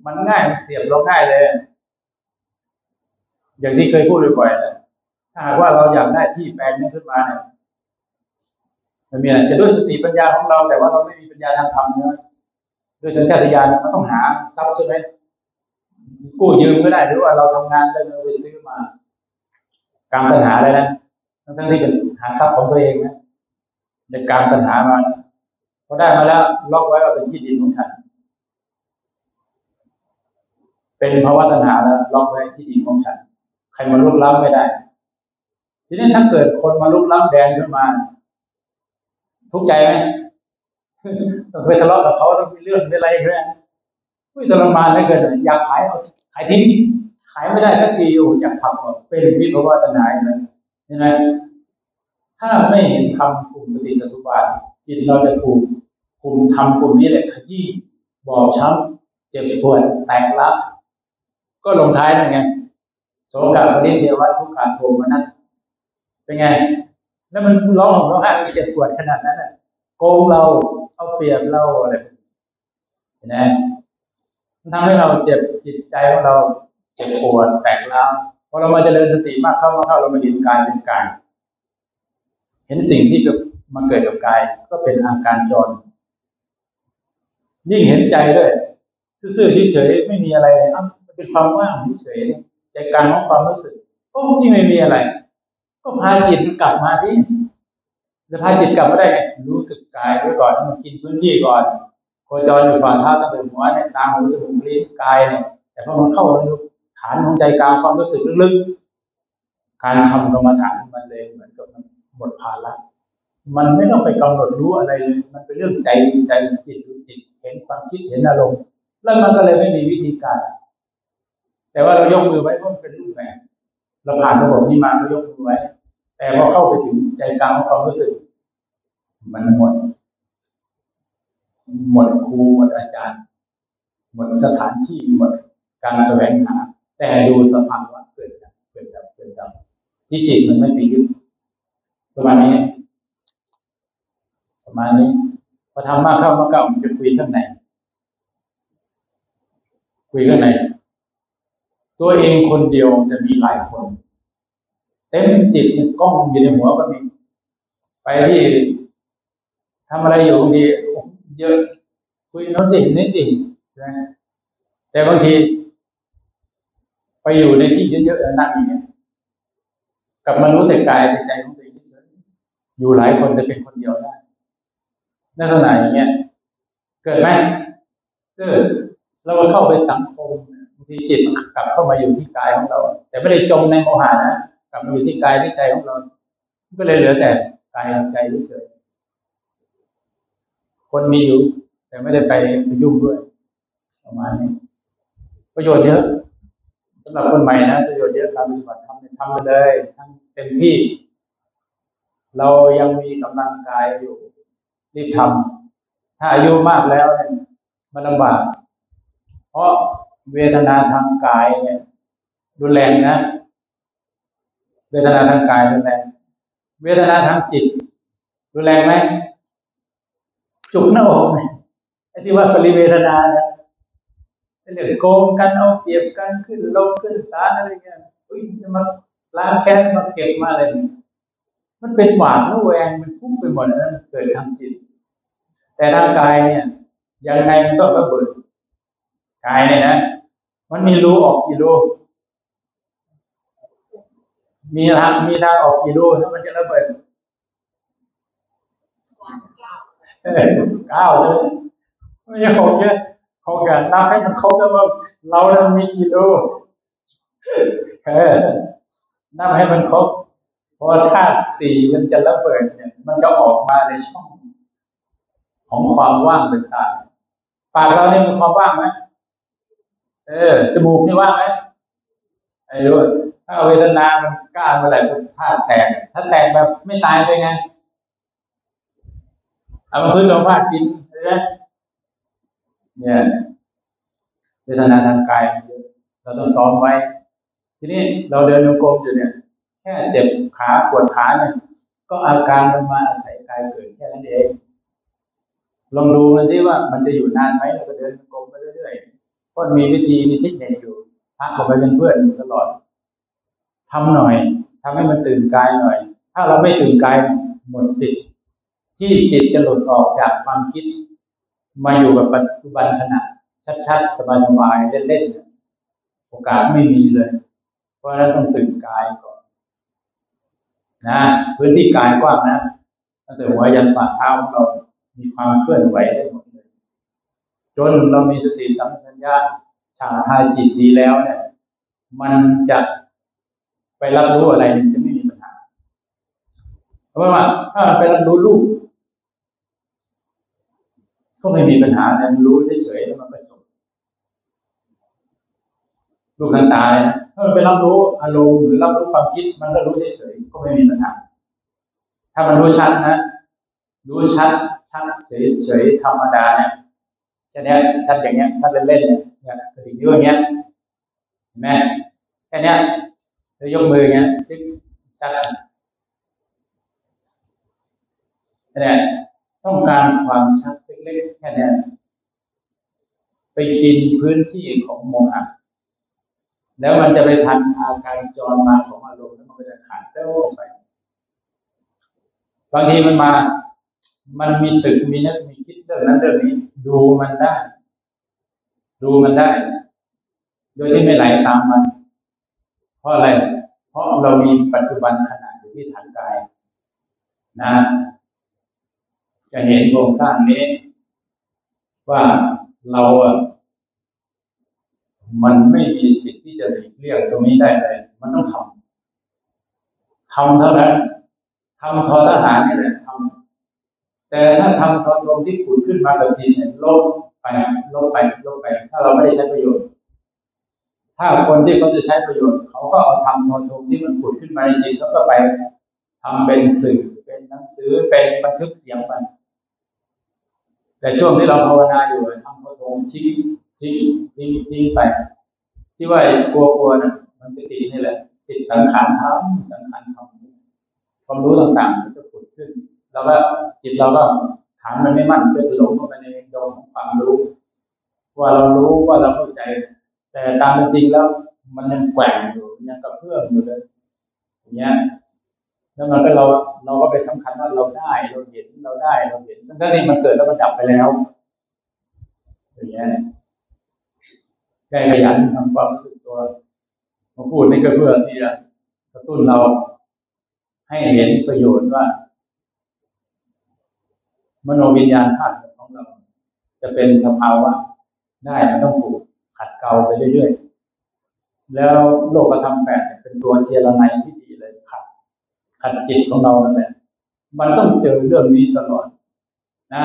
มันง่ายมันเสียบเราง่ายเลยอย่างที่เคยพูดบ่อยๆนะถ้าหากว่าเราอยากได้ที่แปลงนี้ขึ้นมาเนี่ยมันมีอะไรจะด้วยสติปัญญาของเราแต่ว่าเราไม่มีปัญญาทางธรรมเนี่ยด้วยสัญชาตญาณมันต้องหาทรัพย์ใช่ไหมกู้ยืมก็ได้หรือว่าเราทำงานได้เราไปซื้อมากามตัณหาเลยนะทั้งที่เป็นหาทรัพย์ของตัวเองนะในกามตัณหามาพอได้มาแล้วล็อกไว้ว่าเป็นที่ดินของฉันเป็นภาวะตัณหาแล้วล็อกไว้ที่ดินของฉันใครมาลุกล้ำไม่ได้ ทีนี้ถ้าเกิดคนมาลุกล้ำแดนขึ้นมาทุกข์ใจไหมต้องเคยทะเลาะกับเขาต้องมีเรื่องมีอะไรอย่างเงี้ยอุ้ยทรมานเหลือเกินอยากขายเอาขายทิ้งขายไม่ได้สักทีอยู่อยากผักออกเป็นวิภวตัณหาอย่างนั้นใช่ไหมถ้าไม่เห็นธรรมกลุ่มปฏิจจสุบาทจิตเราจะถูกกลุ่มธรรมกลุ่มนี้แหละขยี้บอบช้ำเจ็บปวดแตกลักก็ลงท้ายนั่นไงโสกะปริเทวะทุกขะโทมนัสเป็นไงแล้วมันร้องห่มร้องไห้มันเจ็บปวดขนาดนั้นอ่ะโกงเราเอาเปรียบเราอะไรเห็นไหมมันทำให้เราเจ็บจิตใจของเราเจ็บปวดแตกร้าวพอเรามาเจริญสติมากเข้ามาเข้าเรามาเห็นกายเป็นกายเห็นสิ่งที่มาเกิดกับกายก็เป็นอาการจรยิ่งเห็นใจด้วยซื่อๆเฉยๆไม่มีอะไรเลยอ้าวมันเป็นความว่างเฉยๆใจกลางของความรู้สึกโอ้นี่ไม่มีอะไรก็พาจิตกลับมาที่จะพาจิตกลับมาได้ไงรู้สึกกายไว้ก่อนมันกินพื้นที่ก่อนโคจรอยู่ฝ่าเท้าตั้งแต่หัวเนี่ยตามหูจมูกลิ้นกายเนี่ยแต่พอมันเข้าในฐานของใจกลางความรู้สึกลึกๆการทำกรรมฐานมันเลยเหมือนกับมันหมดภาระมันไม่ต้องไปกำหนดรู้อะไรเลยมันเป็นเรื่องใจใจจิตรู้จิตเห็นความคิดเห็นอารมณ์แล้วมันก็เลยไม่มีวิธีการแต่ว่าเรายกมือไว้เพราะมันเป็นรูปแบบเราผ่านระบบนี้มาเรายกมือไว้แต่พอเข้าไปถึงใจกลางของความรู้สึกมันหมดหมดครูหมดอาจารย์หมดสถานที่หมดการแสวงหาแต่ดูสภาวะเกิดดับเกิดดับเกิดดับที่จิตมันไม่ไปยึดประมาณนี้ประมาณนี้พอทำมากเข้ามากเข้าจะคุยข้างในคุยข้างในตัวเองคนเดียวจะมีหลายคนเต็มจิตกล้องอยู่ในหัวก็มีไปที่ทำอะไรอยู่บางทีเยอะคุยน้องสิ่งนี้สิ่งแต่บางทีไปอยู่ในที่เยอะๆนั่งอย่างเงี้ยกลับมารู้แต่กายแต่ใจของตัวเองเฉยๆอยู่หลายคนแต่เป็นคนเดียวได้ลักษณะอย่างเงี้ยเกิดไหมเกิดเราเข้าไปสังคมบางทีจิตมันกลับเข้ามาอยู่ที่กายของเราแต่ไม่ได้จมในโมหะนะกลับมาอยู่ที่กายที่ใจของเราก็เลยเหลือแต่กายใจเฉยๆคนมีอยู่แต่ไม่ได้ไปไปยุ่งด้วยประมาณนี้ประโยชน์เยอะสำหรับคนใหม่นะประโยชน์เยอะการปฏิบัติทำทำไปเลยทำเต็มที่เรายังมีกำลังกายอยู่รีบทำถ้าอายุมากแล้วเนี่ยมันลำบากเพราะเวทนาทางกายเนี่ยรุนแรงนะเวทนาทางกายรุนแรงเวทนาทางจิตรุนแรงไหมจุกหน้าอกเนี่ยไอ้ที่ว่าปริเวทนาเนี่ยเรื่องโกงกันเอาเปรียบกันขึ้นลงขึ้นศาลอะไรเงี้ยอุ้ยจะมาล้างแค้นมาเก็บมาอะไรเนี่ยมันเป็นหวาดระแวงมันทุกข์ไปหมดนั่นเกิดทางจิตแต่ทางกายเนี่ยยังไงมันก็ระเบิดกายเนี่ยนะมันมีรูออกกี่รูมีทางมีทางออกกี่รูถ้ามันจะระเบิดเออเก้าใช่ไหมไม่ใช่หกใช่เขาแก่นับให้มันครบแล้วว่าเราเนี่ยมีกี่รูเออนับให้มันครบเพราะธาตุสี่มันจะระเบิดเนี่ยมันจะออกมาในช่องของความว่างต่างๆปากเราเนี่ยมีความว่างไหมเออจมูกนี่ว่างไหมไอ้รู้ถ้าเวทนามันก้านเมื่อไหร่มันธาตุแตกถ้าแตกแบบไม่ตายไปไงเอามาพื้นลงว่ากินใช่ไหมเนี่ยเวทนาทางกายเราต้องซ้อมไว้ทีนี้เราเดินโยกอยู่เนี่ยแค่เจ็บขาปวดขาเนี่ยก็อาการมันมาอาศัยกายเกิดแค่นั้นเองลองดูมันที่ว่ามันจะอยู่นานไหมเราก็เดินโยกไปเรื่อยๆก็มีวิธีมีเทคนิคอยู่พักออกไปเป็นเพื่อนตลอดทำหน่อยทำให้มันตื่นกายหน่อยถ้าเราไม่ตื่นกายหมดสิทธิ์ที่จิตจะหลุดออกจากความคิดมาอยู่กับปัจจุบันขณะชัดๆสบายๆเล่นๆโอกาสไม่มีเลยเพราะฉะนั้นต้องตื่นกายก่อนนะพื้นที่กายกว้างนะตั้งแต่หัวยันฝ่าเท้าเรามีความเคลื่อนไหวได้หมดเลยจนเรามีสติสัมปชัญญะฉังทาจิตดีแล้วเนี่ยมันจะไปรับรู้อะไรจะไม่มีปัญหา เพราะว่าถ้ามันไปรับรู้รูปก็ไม่มีปัญหานะมันรู้เฉยๆแล้วมันไม่จบรูปทางตาเนี่ยถ้ามันไปรับรู้อารมณ์หรือรับรู้ความคิดมันก็รู้เฉยๆก็ไม่มีปัญหาถ้ามันรู้ชัดนะรู้ชัดชัดเฉยๆธรรมดาเนี่ยชัดเนี้ยชัดอย่างเนี้ยชัดเล่นๆเนี่ยเนี่ยกระดิ่งเยอะเนี้ยเห็นไหมแค่เนี้ยเรายกมือเนี้ยจิ๊บชัดแค่เนี้ยต้องการความชัดเล็กๆแค่เนี้ยไปกินพื้นที่ของโมหะแล้วมันจะไปทันอาการจรมาของอารมณ์แล้วมันก็จะขาดเต้าไปบางทีมันมามันมีตึกมีนึกมีคิดเรื่องนั้นเรื่องนี้ดูมันได้ดูมันได้โดยที่ไม่ไหลตามมันเพราะอะไรเพราะเรามีปัจจุบันขณะอยู่ที่ฐานกายนะจะเห็นโครงสร้างนี้ว่าเราอ่ะมันไม่มีสิทธิ์ที่จะหลีกเลี่ยงตรงนี้ได้เลยมันต้องทำทำเท่านั้นทำทอทหารนี่แหละทำแต่ถ้าทำทอทงที่ผุดขึ้นมากับจิตเนี่ยลบไปลบไปลบไปถ้าเราไม่ได้ใช้ประโยชน์ถ้าคนที่เขาจะใช้ประโยชน์เขาก็เอาทำทอทงที่มันผุดขึ้นมาในจิตแล้วก็ไปทำเป็นสื่อเป็นหนังสือเป็นบันทึกเสียงไปแต่ช่วงที่เราภาวนาอยู่ทำทอทงทิ้งทิ้งทิ้งทิ้งไปที่ว่ากลัวกลัวนะมันเป็นติดนี่แหละติดสังขารทั้งสังขารทั้งความรู้ต่างๆมันจะผุดขึ้นแล้วก็จิตเราก็ฐานมันไม่มั่นก็จะหลงเข้าไปในดงของความรู้ว่าเรารู้ว่าเราเข้าใจแต่ตามเป็นจริงแล้วมันยังแกว่งอยู่ยังกระเพื่อมอยู่เลยอย่างเงี้ยแล้วมันก็เราเราก็ไปสำคัญว่าเราได้เราเห็นเราได้เราเห็นตั้งแต่ที่มันเกิดแล้วมันดับไปแล้วอย่างเงี้ยใจขยันทำความรู้สึกตัวมาพูดนี่ก็เพื่อที่จะกระตุ้นเราให้เห็นประโยชน์ว่ามโนวิญญาณธาตุของเราจะเป็นสภาวะได้มันต้องถูกขัดเกลาไปเรื่อยๆแล้วโลกธรรมแปดเป็นตัวเจรนัยที่ดีเลยขัดขัดจิตของเรานั่นแหละมันต้องเจอเรื่องนี้ตลอดนะ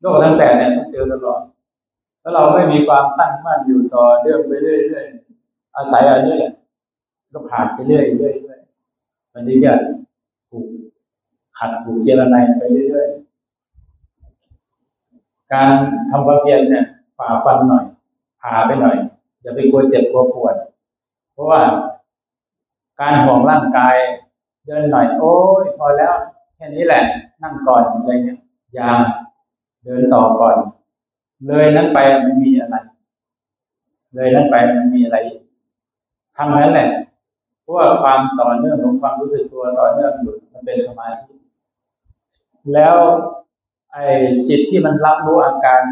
โลกธรรมแปดเนี่ยต้องเจอตลอดแล้วเราไม่มีความตั้งมั่นอยู่ต่อเรื่องไปเรื่อยๆอาศัยอะไรเนี่ยก็ผ่านไปเรื่อยๆมันที่จะถูกขัดถูกเจรนัยไปเรื่อยๆการทำความเพียรเนี่ยฝ่าฟันหน่อยผ่าไปหน่อยอย่าไปกลัวเจ็บกลัวปวดเพราะว่าการห่วงร่างกายเดินหน่อยโอ้ยพอแล้วแค่นี้แหละนั่งก่อนอะไรเงี้ยอย่าเดินต่อก่อนเลยนั้นไปมันมีอะไรเลยนั้นไปมันมีอะไรทำนั้นแหละเพราะว่าความต่อเนื่องของความรู้สึกตัวต่อเนื่องอยู่มันเป็นสมาธิแล้วไอ้จิตที่มันรับรู้อาการ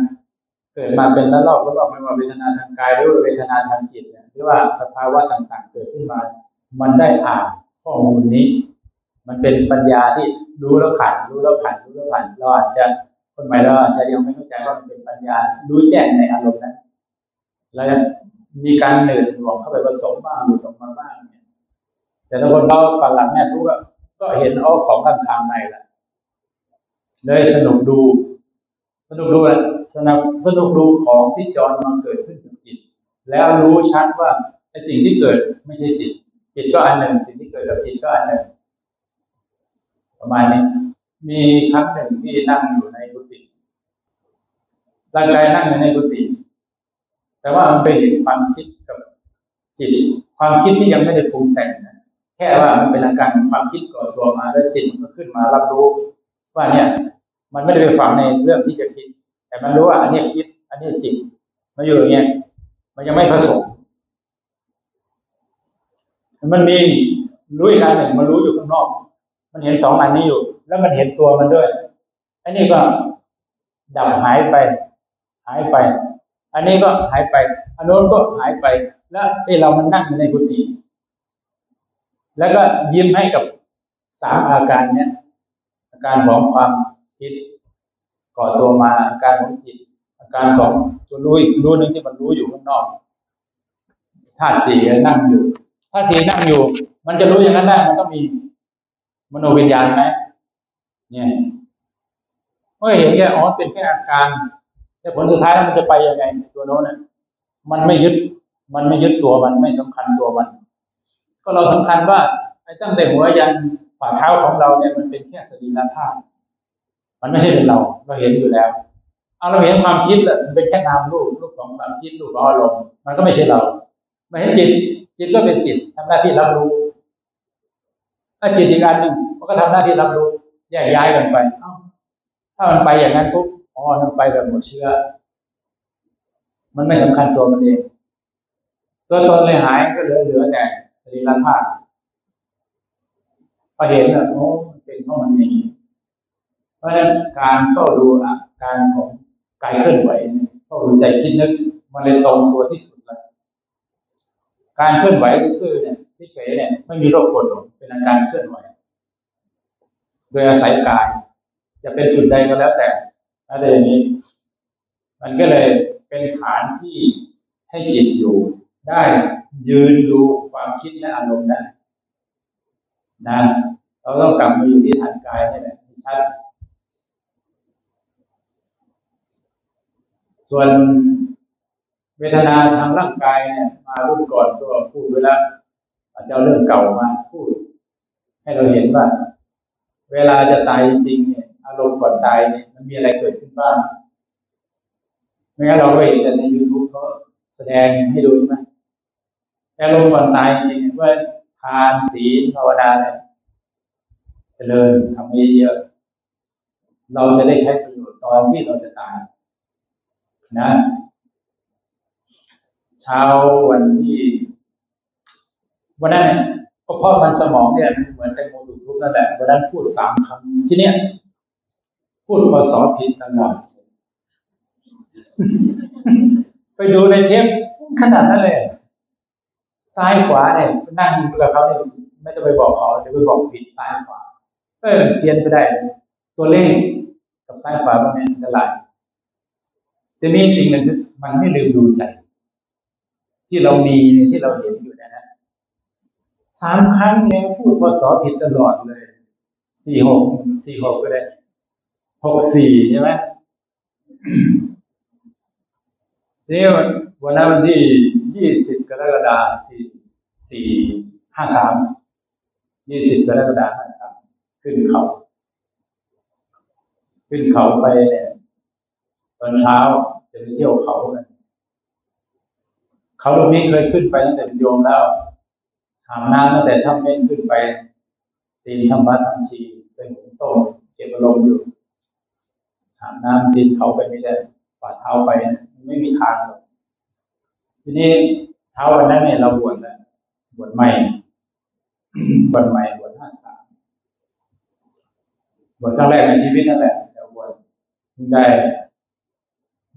เกิดมาเป็นละลอกละลอกไม่ว่าเวทนาทางกายหรือเวทนาทางจิตเนี่ยหรือว่าสภาวะต่างๆเกิดขึ้นมามันได้อ่านข้อมูลนี้มันเป็นปัญญาที่รู้แล้วผ่านรู้แล้วผ่านรู้แล้วผ่านเราอาจจะคนใหม่เราอาจจะยังไม่เข้าใจว่ามันเป็นปัญญารู้แจ้งในอารมณ์นั้นแล้วมีการเดินหลวงเข้าไปผสมบ้างหลุดออกมาบ้างแต่ถ้าคนเราปักหลักแน่นรู้ก็เห็นอ้อของข้างทางในแหละเลยสนุกดูสนุกดูนะสนุกสนุกดูของที่จรมาเกิดขึ้นกับจิตแล้วรู้ชัดว่าไอ้สิ่งที่เกิดไม่ใช่จิตจิตก็อันหนึ่งสิ่งที่เกิดกับจิตก็อันหนึ่งประมาณนี้มีครั้งหนึ่งที่นั่งอยู่ในกุฏิร่างกายนั่งอยู่ในกุฏิแต่ว่ามันไปเห็นความคิดกับจิตความคิดที่ยังไม่ได้ปรุงแต่งแค่ว่ามันเป็นอาการความคิดก่อตัวมาแล้วจิตมันก็ขึ้นมารับรู้ว่าเนี่ยมันไม่ได้ไปฝังในเรื่องที่จะคิดแต่มันรู้ว่าอันนี้คิดอันนี้จิตมันอยู่อย่างเงี้ยมันยังไม่ผสมมันมีรู้อีกอันหนึ่งมันรู้อยู่ข้างนอกมันเห็นสองอันนี้อยู่แล้วมันเห็นตัวมันด้วยอันนี้ก็ดับหายไปหายไปอันนี้ก็หายไปอันโน้นก็หายไปแล้วไอ้เรามันนั่งอยู่ในกุฏิแล้วก็ยิ้มให้กับสามอาการเนี้ยอาการของความคิดก่อตัวมาอาการของจิตอาการของตัวรู้รู้นึงที่มันรู้อยู่ข้างนอกธาตุสี่นั่งอยู่ธาตุสี่นั่งอยู่มันจะรู้อย่างนั้นได้มันต้องมีมโนวิญญาณไหม เนี่ยเมื่อเห็นแค่อ๋อเป็นแค่อาการแต่ผลสุดท้ายแล้วมันจะไปยังไงตัวโน้นเนี่ยมันไม่ยึดมันไม่ยึดตัวมันไม่สำคัญตัวมันก็เราสำคัญว่าไอ้ตั้งแต่หัวยันฝ่าเท้าของเราเนี่ยมันเป็นแค่สรีระธาตุมันไม่ใช่เป็นเราเราเห็นอยู่แล้วเอาเราเห็นความคิดแหละมันเป็นแค่นามรูปรูปของความคิดรูปของอารมณ์มันก็ไม่ใช่เราไม่ใช่จิตจิตก็เป็นจิตทำหน้าที่รับรู้ถ้าจิตอีกอันหนึ่งมันก็ทำหน้าที่รับรู้แยกย้ายกันไปถ้ามันไปอย่างนั้นปุ๊บอ๋อมันไปแบบหมดเชื้อมันไม่สำคัญตัวมันเองตัวตนเลยหายก็เหลือเหลือแต่สรีระธาตุพอเห็นแล้วโอ้มันเป็นเพราะมันอย่างนี้เพราะฉะนั้นการเฝ้าดูอาการของกายเคลื่อนไหวเฝ้าดูใจคิดนึกมันเลยตรงตัวที่สุดเลยการเคลื่อนไหวซื่อเนี่ยเฉยๆเนี่ยไม่มีโรคกดลงเป็นอาการเคลื่อนไหวโดยอาศัยกายจะเป็นจุดใดก็แล้วแต่อะไรอย่างนี้มันก็เลยเป็นฐานที่ให้จิตอยู่ได้ยืนดูความคิดและอารมณ์ได้นะเราต้องกลับมาอยู่ที่ฐานกายนี่แหละที่ชัดส่วนเวทนาทางร่างกายเนี่ยมารุ่นก่อนก็พูดไว้แล้วอาจจะเอาเรื่องเก่ามาพูดให้เราเห็นว่าเวลาจะตายจริงเนี่ยอารมณ์ก่อนตายเนี่ยมันมีอะไรเกิดขึ้นบ้างไม่งั้นเราก็เห็นแต่ใน ยูทูบ เขาแสดงให้ดูไหมอารมณ์ก่อนตายจริงๆว่าทานศีลภาวนาเนี่ยเจริญทำให้เยอะเราจะได้ใช้ประโยชน์ตอนที่เราจะตายนะเช้าวันที่วันนั้นก็เพราะมันสมองเนี่ยเหมือนแตงโมถูกทุบนั่นแหละวันนั้นพูดสามคำที่เนี้ยพูดพอสอผิดตลอดไปดูในเทปขนาดนั้นเลยซ้ายขวาเนี่ยนั่งกับเขาเนี่ยไม่จะไปบอกเขาจะไปบอกผิดซ้ายขวาเออเทียนไปได้ตัวเลขกับซ้ายขวามันเนี่ยอันตรายแต่นี่สิ่งหนึ่งมันไม่ลืมดูใจที่เรามีที่เราเห็นอยู่นะฮะสามครั้งเนี่ยพูดพศผิดตลอดเลยสี่หกสี่หกก็ได้หกสี่ใช่ไหมนี่วันนั้นวันที่ยี่สิบกรกฎาคมสี่สี่ห้าสามยี่สิบกรกฎาคมห้าสามขึ้นเขาขึ้นเขาไปเนี่ยตอนเช้าจะไปเที่ยวเขากันเขาตรงนี้เคยขึ้นไปตั้งแต่เป็นโยมแล้วหามน้ำตั้งแต่ถ้ำเม่นขึ้นไปตีนธรรมะธรรมชีเป็นหุ่นโตเก็บอารมณ์อยู่หามน้ำตีนเขาไปไม่ได้ฝ่าเท้าไปไม่มีทางหรอกทีนี้เช้าวันนั้นเนี่ยเราบวชแล้วบวชใหม่ บวชใหม่บวชห้าสามบวชครั้งแรกในชีวิตนั่นแหละแต่บวชได้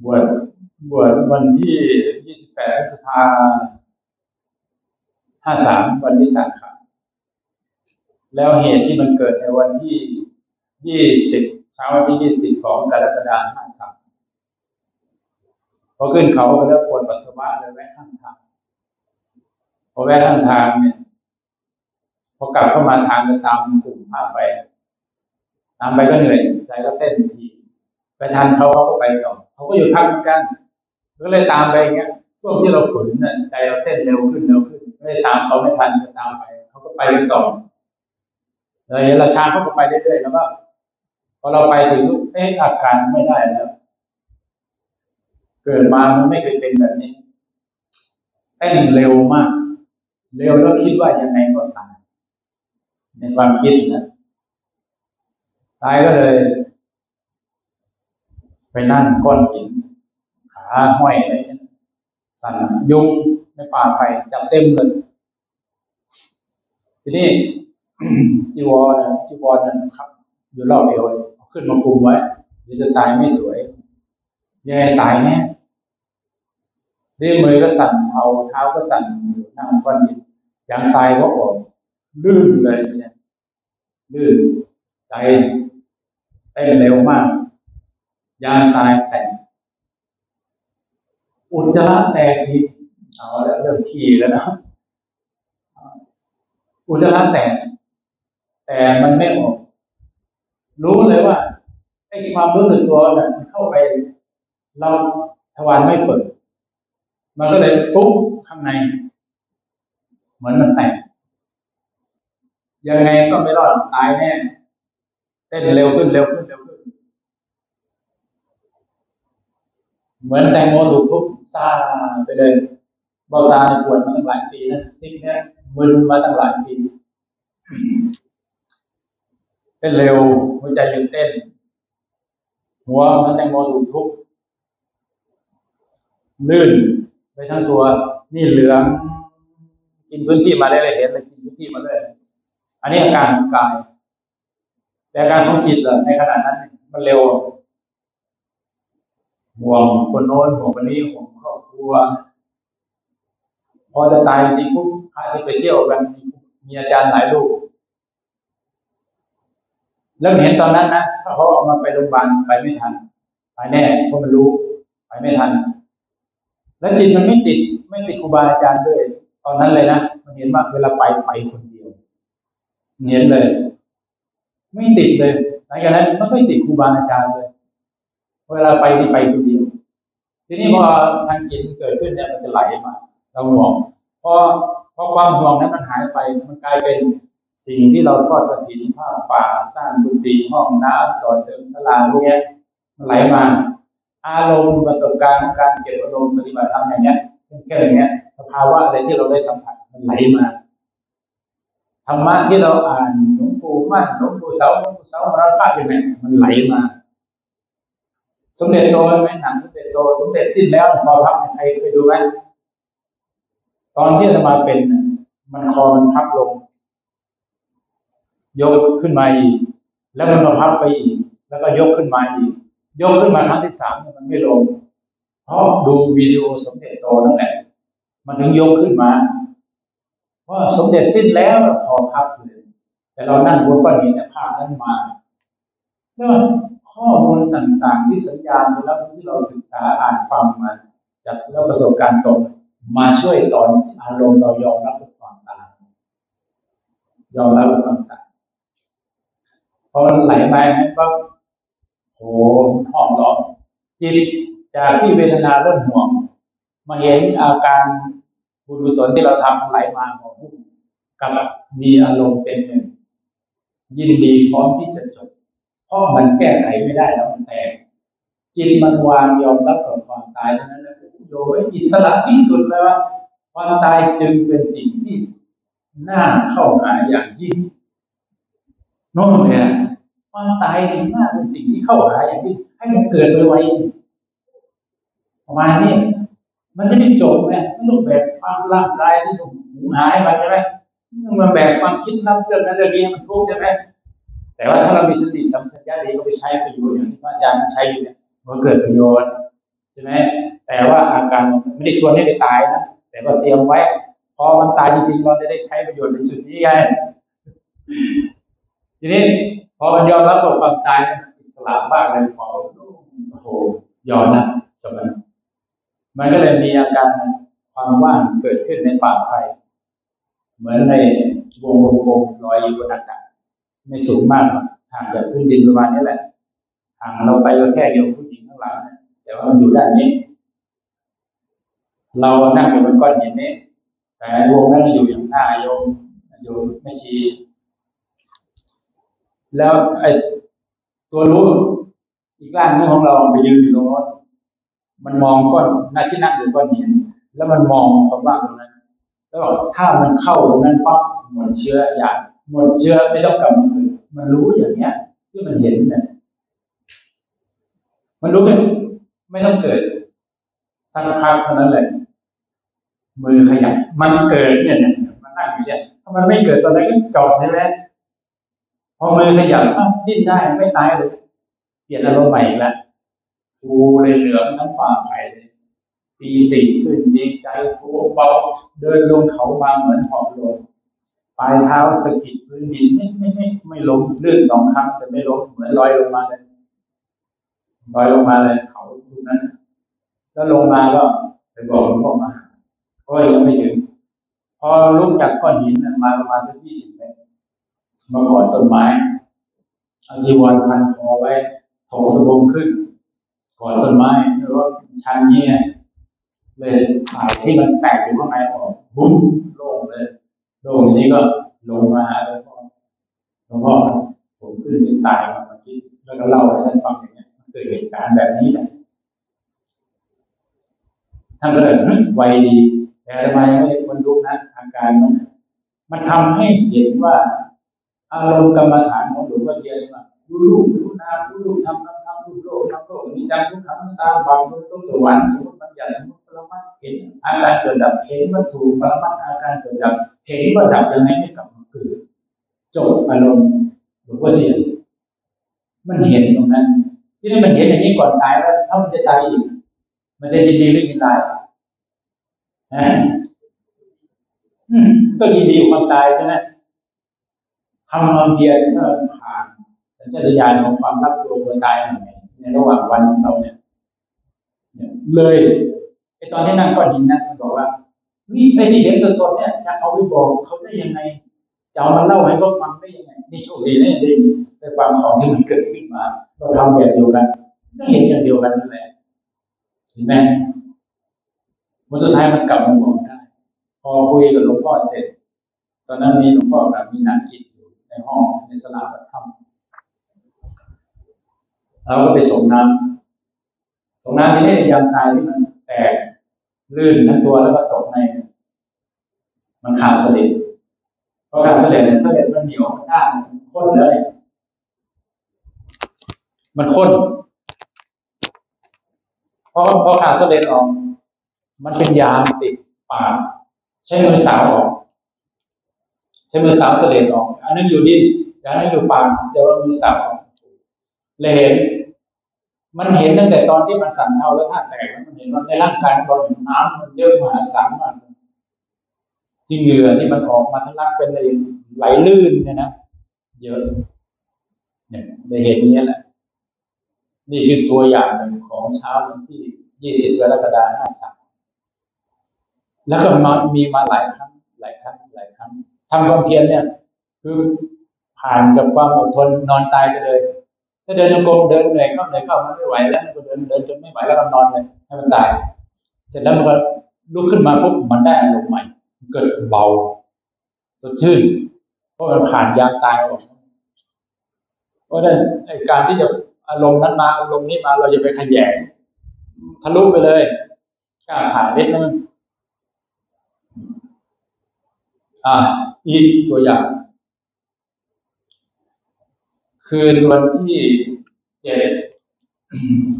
บวชบวชวันที่ยี่สิบแปดพฤษภาห้าสามวันวิสาขะแล้วเหตุที่มันเกิดในวันที่ยี่สิบเช้าวันที่ยี่สิบของกรกฎาคมห้าสามพอขึ้นเขาไปแล้วปวดปัสสาวะเลยแวะข้างทางพอแวะข้างทางเนี่ยพอกลับเข้ามาทางจะตามกลุ่มภาพไปตามไปก็เหนื่อยใจก็เต้นทีไปทันเขาเขาก็ไปต่อเขาก็หยุดพักเหมือนกันก็เลยตามไปอย่างเงี้ยช่วงที่เราฝืนเนี่ยใจเราเต้นเร็วขึ้นเร็วขึ้นไม่ได้ตามเขาไม่ทันจะตามไปเขาก็ไปต่อเลยเราช้าเขาก็ไปเรื่อยๆแล้วก็พอเราไปถึงเอ๊ะอาการไม่ได้แล้วเกิดมามันไม่เคยเป็นแบบนี้เต้นเร็วมากเร็วแล้วคิดว่ายังไงก็ตายในความคิดนะตายก็เลยไปนั่งก้อนหินขาห้อยอะไรเนี่ยสั่นยุงในป่าไผ่จับเต็มเลยทีนี้ จีวรจีวรนะครับอยู่รอบเอวเอาขึ้นมาคุมไว้เดี๋ยวจะตายไม่สวยยังไงตายแน่นี่มือก็สั่นเอาเท้าก็สั่นอยู่นั่งก้อนหินยังตายเพราะออกลื่นเลยเนี่ยลื่นใจเต้นเร็วมากยางตายแตกอุจจาระแตกอีกเอาแล้วเริ่มขี่แล้วนะอุจจาระแตกแต่มันไม่ออก รู้เลยว่าไอ้ความรู้สึกตัวเนี่ยมันเข้าไปเราทวารไม่เปิดมันก็เลยปุ๊บข้างในเหมือนมันแตกยังไงก็ไม่รอดตายแน่เต้นเร็วขึ้นเร็วขึ้นเร็วขึ้นเหมือนแตงโมถูกทุบซ่าไปเลยเบ้าตาปวดมาตั้งหลายปีนะซิกเนี่ยมึนมาตั้งหลายปีเต้นเร็วหัวใจหยุดเต้นหัวมันแตงโมถูกทุบลื่นไปทั้งตัวนี่เหลืองกินพื้นที่มาได้เลยเห็นเลยกินพื้นที่มาเลยอันนี้อาการของกายแต่อาการของจิตเหรอในขณะนั้นมันเร็วห่วงคนโน้นห่วงคนนี้ห่วงครอบครัวพอจะตายจริงปุ๊บพาที่ไปเที่ยวกันมีอาจารย์หลายรูปแล้วเห็นตอนนั้นนะถ้าเขาเอามาไปโรงพยาบาลไปไม่ทันไปแน่เพราะมันรู้ไปไม่ทันแล้วจิตมันไม่ติดไม่ติดครูบาอาจารย์ด้วยตอนนั้นเลยนะมันเห็นว่าเวลาไปไปคนเดียวเห็นเลยไม่ติดเลยหลังจากนั้นมันไม่ติดครูบาอาจารย์เลยเวลาไปนี่ไปคนเดียวทีนี้พอทางจิตเกิดขึ้นเนี่ยมันจะไหลมาเราห่วงพอพอความห่วงนั้นมันหายไปมันกลายเป็นสิ่งที่เราทอดกฐินผ้าป่าสร้างบุตรีห้องน้ำต่อเติมศาลาพวกนี้มันไหลมาอารมณ์ประสบการณ์การเก็บอารมณ์ปฏิบัติธรรมอย่างเงี้ยแค่อย่างเงี้ยสภาวะอะไรที่เราได้สัมผัสมันไหลมาธรรมะที่เราอ่านหลวงปู่มั่นหลวงปู่เสาหลวงปู่เสาเราภาพยังไงมันไหลมาสมเด็จโตไหมหนังสมเด็จโตสมเด็จสิ้นแล้วคอพับใครเคยดูไหมตอนที่จะมาเป็นมันคอมันพับลงยกขึ้นมาอีกแล้วมันมาพับไปอีกแล้วก็ยกขึ้นมาอีกยกขึ้นมาครั้งที่สามมันไม่ลงเพราะดูวิดีโอสมเด็จโตนั่นแหละมันถึงยกขึ้นมาเพราะสมเด็จสิ้นแล้วคอพับเลยแต่เรานั่งบนก้อนหินเนี่ยภาพนั้นมาแล้วข้อมูลต่างๆที่สัญญาณแล้วที่เราศึกษาอ่านฟังมาจากแล้วประสบการณ์ตรงมาช่วยตอนอารมณ์เรายอมรับความตายยอมรับความตายพอมันไหลมาปั๊บโอ้ห้องร้องจิตจากที่เวทนาเริ่มห่วงมาเห็นอาการบุญกุศลที่เราทำไหลมาของผู้กับมีอารมณ์เป็นหนึ่งยินดีพร้อมที่จะจบเพราะมันแก้ไขไม่ได้แล้วมันแตกจิตมันวางยอมรับต่อความตายเท่านั้นแหละโดยอิสระที่สุดแล้วความตายจึงเป็นสิ่งที่น่าเข้าหาอย่างยิ่งโน้มเนี่ยความตายนี่น่าเป็นสิ่งที่เข้าหาอย่างยิ่งให้มันเกิดไวๆประมาณนี้มันจะได้จบไหมไม่ต้องแบกความร่างกายที่ถูกหุงหายไปใช่ไหมไม่ต้องมาแบกความคิดรับเรื่องนั้นเรื่องนี้มันทุกข์ใช่ไหมแต่ว่าถ้าเรามีสติสัมปชัญญะดีก็ไปใช้ประโยชน์อย่างที่พระอาจารย์ใช้อยู่เนี่ยมันเกิดประโยชน์ใช่ไหมแต่ว่าอาการไม่ได้ชวนให้ไปตายนะแต่ว่าเตรียมไว้พอมันตายจริงๆเราจะได้ใช้ประโยชน์ในจุดนี้ไงทีนี้พอมันยอมรับกับความตายอิสระมากเลยพอโอ้โหยอมนะจบมันมันก็เลยมีอาการความว่างเกิดขึ้นในป่าไผ่เหมือนในวงวงลอยอยู่บนอากาศไม่สูงมากห่างจากพื้นดินประมาณนี้แหละห่างเราไปก็แค่โยมผู้หญิงข้างหลังนะแต่ว่ามันอยู่ด้านนี้เรานั่งอยู่บนก้อนหินนี้แต่วงนั้นอยู่อย่างหน้าโยมโยมไม่ชี้แล้วไอ้ตัวรู้อีกร่างนึงของเราไปยืนอยู่ตรงนั้นมันมองก้อนหน้าที่นั่งอยู่ก้อนหินแล้วมันมองความว่างตรงนั้นแล้วบอกถ้ามันเข้าตรงนั้นปั๊บหมดเชื้ออย่างหมดเชื้อไม่ต้องกลับมาเลยมันรู้อย่างเนี้ยที่มันเห็นเนี่ยมันรู้เนี่ยไม่ต้องเกิดสักพักเท่านั้นเลยมือขยับมันเกิดเนี่ยเนี่ยมันนั่งอยู่เนี่ยถ้ามันไม่เกิดตอนนั้นก็จบใช่ไหมพอมือขยับดิ้นได้ไม่ตายเลยเปลี่ยนอารมณ์ใหม่ละฟูเลยเหลืองทั้งป่าไผ่เลยปีติขึ้นดีใจโผล่เบาเดินลงเขามาเหมือนหอบลมปลายเท้าสะกิดพื้นดินไม่ไม่ไม่ไม่ล้มลื่นสองครั้งแต่ไม่ล้มเหมือนลอยลงมาเลยลอยลงมาเลยเขาลูกนั้นแล้วลงมาก็ไปบอกหลวงพ่อมาก็ยังไม่ถึงพอลุกจากก้อนหินมาประมาณสักยี่สิบเมตรมาก่อนต้นไม้ เอาจีวรพันคอไว้ถกสบงขึ้นก่อนต้นไม้หรือว่าชั้นนี้เลยฝ่ายที่มันแตกอยู่ข้างในออกบุ้มโล่งเลยโล่งนี้ก็ลงมาแล้วก็หลวงพ่อผมขึ้นเป็นตายมาคิดแล้วก็เล่าให้ท่านฟังอย่างเงี้ยเกิดเหตุการณ์แบบนี้แหละท่านก็เลยไวดีแต่ทำไมไม่ได้คนทุกข์นะอาการนั้นมันทำให้เห็นว่าอารมณ์กรรมฐานของหลวงพ่อเทียนว่ารู้รูปรู้นามรู้รูปทำนามทำรูปโลกทำโลกมีจังทุกขังตาความรู้โลกสวรรค์สมมติปัญญาสมมติปรมัตถ์เห็นอาการเกิดดับเห็นวัตถุปรมัตถ์อาการเกิดดับเห็นว่าดับยังไงไม่กลับมาเกิดจบอารมณ์หลวงพ่อเทียนมันเห็นตรงนั้นที่นี่มันเห็นอย่างนี้ก่อนตายแล้วถ้ามันจะตายอีกมันจะยินดีหรือยินร้ายต้องยินดีอยู่ความตายใช่ไหมทำความเพียรก็ผ่านสัญชาตญาณของความรับรู้ตัวตายอย่างไรในระหว่างวันของเราเนี่ยเลยไอตอนที่นั่งก้อนหินนะมันบอกว่านี่ไอที่เห็นสดๆเนี่ยจะเอาไปบอกเขาได้ยังไงจะเอามาเล่าให้เขาฟังได้ยังไงนี่โชคดีนะดีในความของที่มันเกิดขึ้นมาเราทำแบบเดียวกันก็เห็นอย่างเดียวกันนั่นแหละเห็นไหมวันสุดท้ายมันกลับมาบอกได้พอคุยกับหลวงพ่อเสร็จตอนนั้นมีหลวงพ่อกับมีนักจิตอยู่ในห้องในสลาธรรมเราก็ไปส่งน้ำส่งน้ำที่นี่ยามตายที่มันแตกลื่นทั้งตัวแล้วก็ตกในมันขาดเสด็จพอขาดเสด็จเนี่ยเสด็จมันเหนียวด้านข้นเลยมันข้นพอพอขาดเสด็จออกมันเป็นยามติดปากใช้มือสาวออกใช้มือสาวเสด็จออกอันนั้นอยู่ดิ้นอันนั้นอยู่ปากแต่ว่ามือสาวออกเลยเห็นมันเห็นตั้งแต่ตอนที่มันสั่นเทาแล้วธาตุแตกมันเห็นว่าในร่างกายเราน้ำมันเยอะมหาศาลมากที่เหงื่อที่มันออกมาทะลักเป็นไหลลื่นเนี่ยนะเยอะเนี่ยได้เห็นอย่างนี้แหละนี่คือตัวอย่างหนึ่งของเช้าวันที่ยี่สิบกรกฎาคมห้าสามแล้วก็มามีมาหลายครั้งหลายครั้งหลายครั้งทำความเพียรเนี่ยคือผ่านกับความอดทนนอนตายไปเลยถ้าเดินจงกรมเดินเหนื่อยเข้าเหนื่อยเข้ามันไม่ไหวแล้วมันก็เดินเดินจนไม่ไหวแล้วก็นอนเลยให้มันตายเสร็จแล้วมันก็ลุกขึ้นมาปุ๊บมันได้อารมณ์ใหม่เกิดเบาสดชื่นเพราะมันผ่านยามตายออกเพราะนั้นการที่จะอารมณ์นั้นมาอารมณ์นี้มาเราอย่าไปขยายทะลุไปเลยกล้าผ่านนิดนึงอ่าอีกตัวอย่างคืนวันที่เจ็ด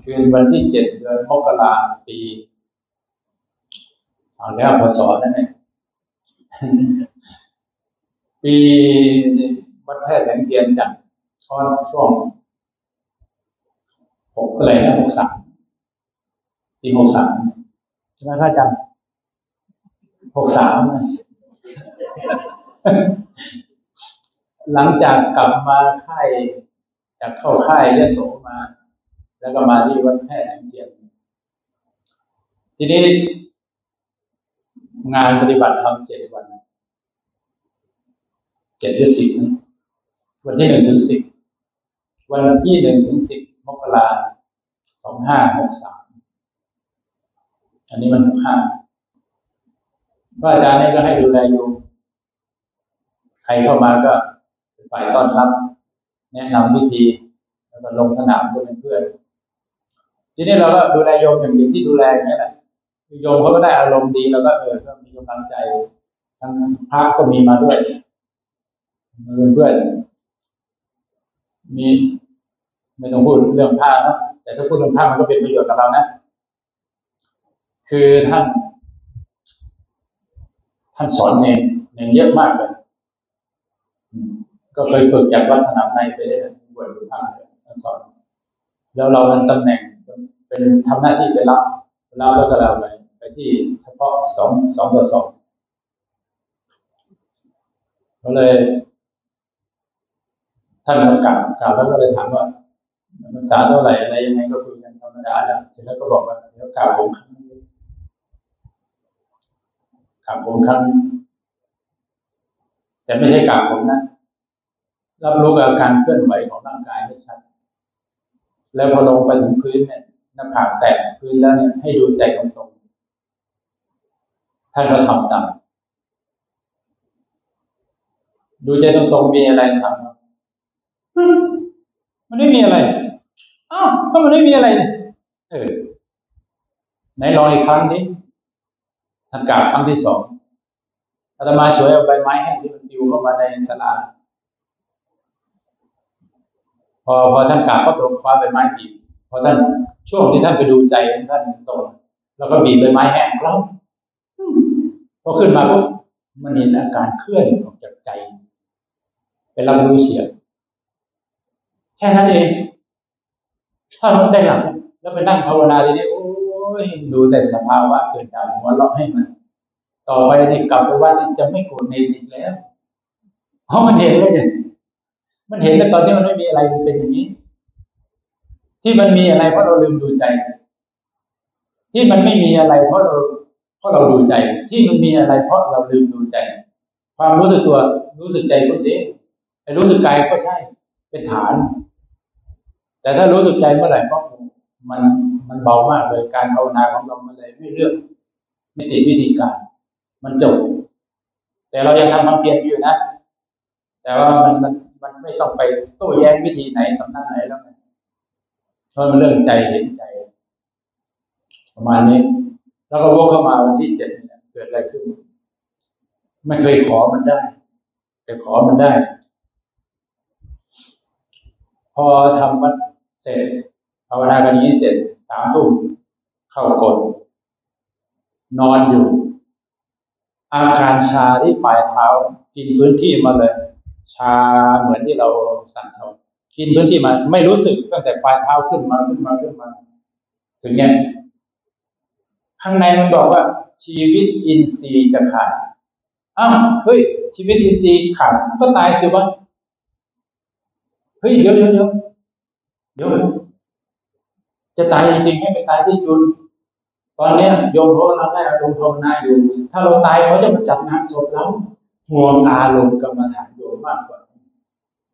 คืนวันที่เจ็ดเดือนมกราคมปีเอาแล้วพศนั่นเองปีวัดแพร่แสงเทียนจัดช่วงหกอะไรนะหกสามปีหกสามใช่ไหมพระอาจารย์หกสามหลังจากกลับมาค่ายจากเข้าค่ายยโสมาแล้วก็มาที่วัดแพร่แสงเทียนทีนี้งานปฏิบัติธรรมเจ็ดวันเจ็ดหรือสิบนะวันที่หนึ่งถึงสิบวันที่หนึ่งถึงสิบมกราสองห้าหกสามอันนี้มันหกห้าพระอาจารย์นี่ก็ให้ดูแลอยู่ใครเข้ามาก็ฝ่ายต้อนรับแนะนำวิธีแล้วก็ลงสนามด้วยเป็นเพื่อนทีนี้เราก็ดูแลโยมอย่างเดียวที่ดูแลอย่างนี้แหละโยมเขาก็ได้อารมณ์ดีแล้วก็เออก็มีกำลังใจทั้งพระก็มีมาด้วยเพื่อนมีไม่ต้องพูดเรื่องพระนะแต่ถ้าพูดเรื่องพระมันก็เป็นประโยชน์กับเรานะคือท่านท่านสอนเองเองเยอะมากเลยก็เคยฝึกจากวัดสนามในไปได้บวชอยู่ทางการสอนแล้วเราเป็นตำแหน่งเป็นทำหน้าที่ไปรับรับแล้วก็เราไปไปที่เฉพาะสองสองต่อสองก็เลยท่านกำกับกล่าวแล้วก็เลยถามว่าภาษาเท่าไหร่อะไรยังไงก็คุยกันธรรมดาแล้วเสร็จแล้วก็บอกว่าเดี๋ยวกล่าวผมครั้งกล่าวผมครั้งแต่ไม่ใช่กล่าวผมนะ รับรู้อาการเคลื่อนไหวของร่างกายให้ชัดแล้วพอลงไปถึงพื้นเนี่ยหน้าผากแตะพื้นแล้วเนี่ยให้ดูใจตรงๆท่านก็ทำตามดูใจตรงๆมีอะไรทำมันไม่มีอะไรอ้าวก็มันไม่มีอะไรเนี่ยเออไหนลองอีกครั้งนี้ทำกราบครั้งที่สองอาตมาช่วยเอาใบไม้แห้งที่มันปลิวเข้ามาในศาลาพอพอท่านกราบก็โดนคว้าใบไม้บีบพอท่านช่วงที่ท่านไปดูใจท่านตรงแล้วก็บีบใบไม้แห้งครับพอขึ้นมาปุ๊บมันเห็นอาการเคลื่อนออกจากใจไปรับรู้เสียงแค่นั้นเองถ้าเราได้หลักแล้วไปนั่งภาวนาทีนี้โอ้ยดูแต่สภาวะเกิดดับหัวเราะให้มันต่อไปนี่กลับไปวัดจะไม่โกรธเนรอีกแล้วเพราะมันเห็นแล้วไงมันเห็นแล้วตอนนี้มันไม่มีอะไรมันเป็นอย่างนี้ที่มันมีอะไรเพราะเราลืมดูใจที่มันไม่มีอะไรเพราะเราเพราะเราดูใจที่มันมีอะไรเพราะเราลืมดูใจความรู้สึกตัวรู้สึกใจก็ดีไอ้รู้สึกกายก็ใช่เป็นฐานแต่ถ้ารู้สึกใจเมื่อไหร่ก็มันมันเบามากเลยการภาวนาของเรามันเลยไม่เลือกไม่ติดวิธีการมันจบแต่เรายังทำความเพียรอยู่นะแต่ว่ามันมันมันไม่ต้องไปโต้แย้งวิธีไหนสำนักไหนแล้วเพราะมันเรื่องใจเห็นใจประมาณนี้แล้วก็วกเข้ามาวันที่เจ็ดเนี่ยเกิดอะไรขึ้นไม่เคยขอมันได้แต่ขอมันได้พอทำวัดเสร็จภาวนากันนี้เสร็จสามทุ่มเข้ากดนอนอยู่อาการชาที่ปลายเท้ากินพื้นที่มาเลยชาเหมือนที่เราสั่นเท้ากินพื้นที่มาไม่รู้สึกตั้งแต่ปลายเท้าขึ้นมาขึ้นมาขึ้นมาถึงเนี้ยข้างในมันบอกว่าชีวิตอินทรีย์จะขาดอ้าวเฮ้ยชีวิตอินทรีย์ขาดก็ตายสิวะเฮ้ยเดี๋ยวเดี๋ยวเดี๋ยวเดี๋ยวจะตายจริงๆให้ไปตายที่จุนตอนนี้โยมเขาเราได้อารมณ์ภาวนาอยู่ถ้าเราตายเขาจะมาจัดงานศพเราห่วงอารมณ์กรรมฐานโยมมากกว่า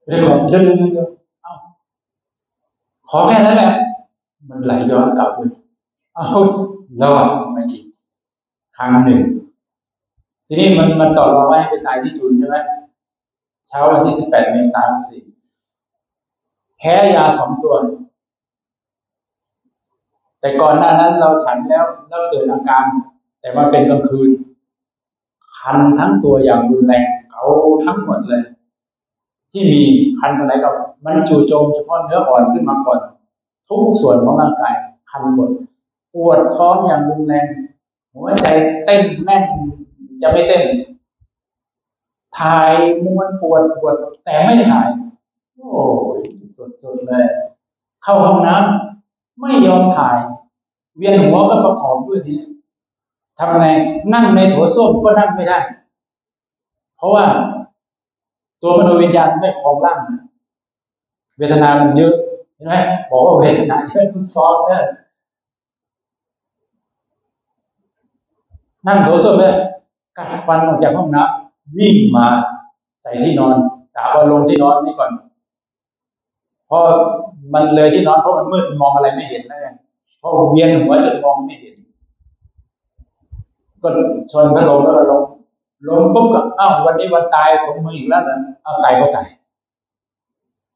เรื่องของเดี๋ยวเดี๋ยวเดี๋ยวเอ้าขอแค่นั้นแหละมันไหลย้อนกลับเลยเอ้าเราอ่ะไม่ดีครั้งหนึ่งทีนี้มันมันต่อรองว่าให้ไปตายที่จุนใช่ไหมเช้าวันที่สิบแปดเมษายนสี่แพ้ยาสองตัวแต่ก่อนหน้านั้นเราฉันแล้วแล้วเกิดอาการแต่ว่าเป็นกลางคืนคันทั้งตัวอย่างรุนแรงเกาทั้งหมดเลยที่มีคันอะไรก็มันจู่โจมเฉพาะเนื้ออ่อนขึ้นมาก่อนทุกส่วนของร่างกายคันหมดปวดท้องอย่างรุนแรงหัวใจเต้นแน่นจะไม่เต้นถ่ายม้วนปวดปวดแต่ไม่ถ่ายโอ้ยสุดๆเลยเข้าห้องน้ำไม่ยอมถ่ายเวียนหัวก็ประกอบด้วยทีนี้ทำไงนั่งในโถส้วมก็นั่งไม่ได้เพราะว่าตัวมโนวิญญาณไม่ครองร่างเวทนามันเยอะเห็นไหมบอกว่าเวทนาเยอะทุกซ้อนเนี่ยนั่งโถส้วมเนี่ยกัดฟันออกจากห้องน้ำวิ่งมาใส่ที่นอนกะว่าลงที่นอนนี่ก่อนพอมันเลยที่นอนเพราะมันมืดมองอะไรไม่เห็นแล้วเพราะเวียนหัวจนมองไม่เห็นก็ชนพัดลมแล้วก็ลงลงปุ๊บก็อ้าววันนี้วันตายของมึงอีกแล้วนะอ้าวตายก็ตาย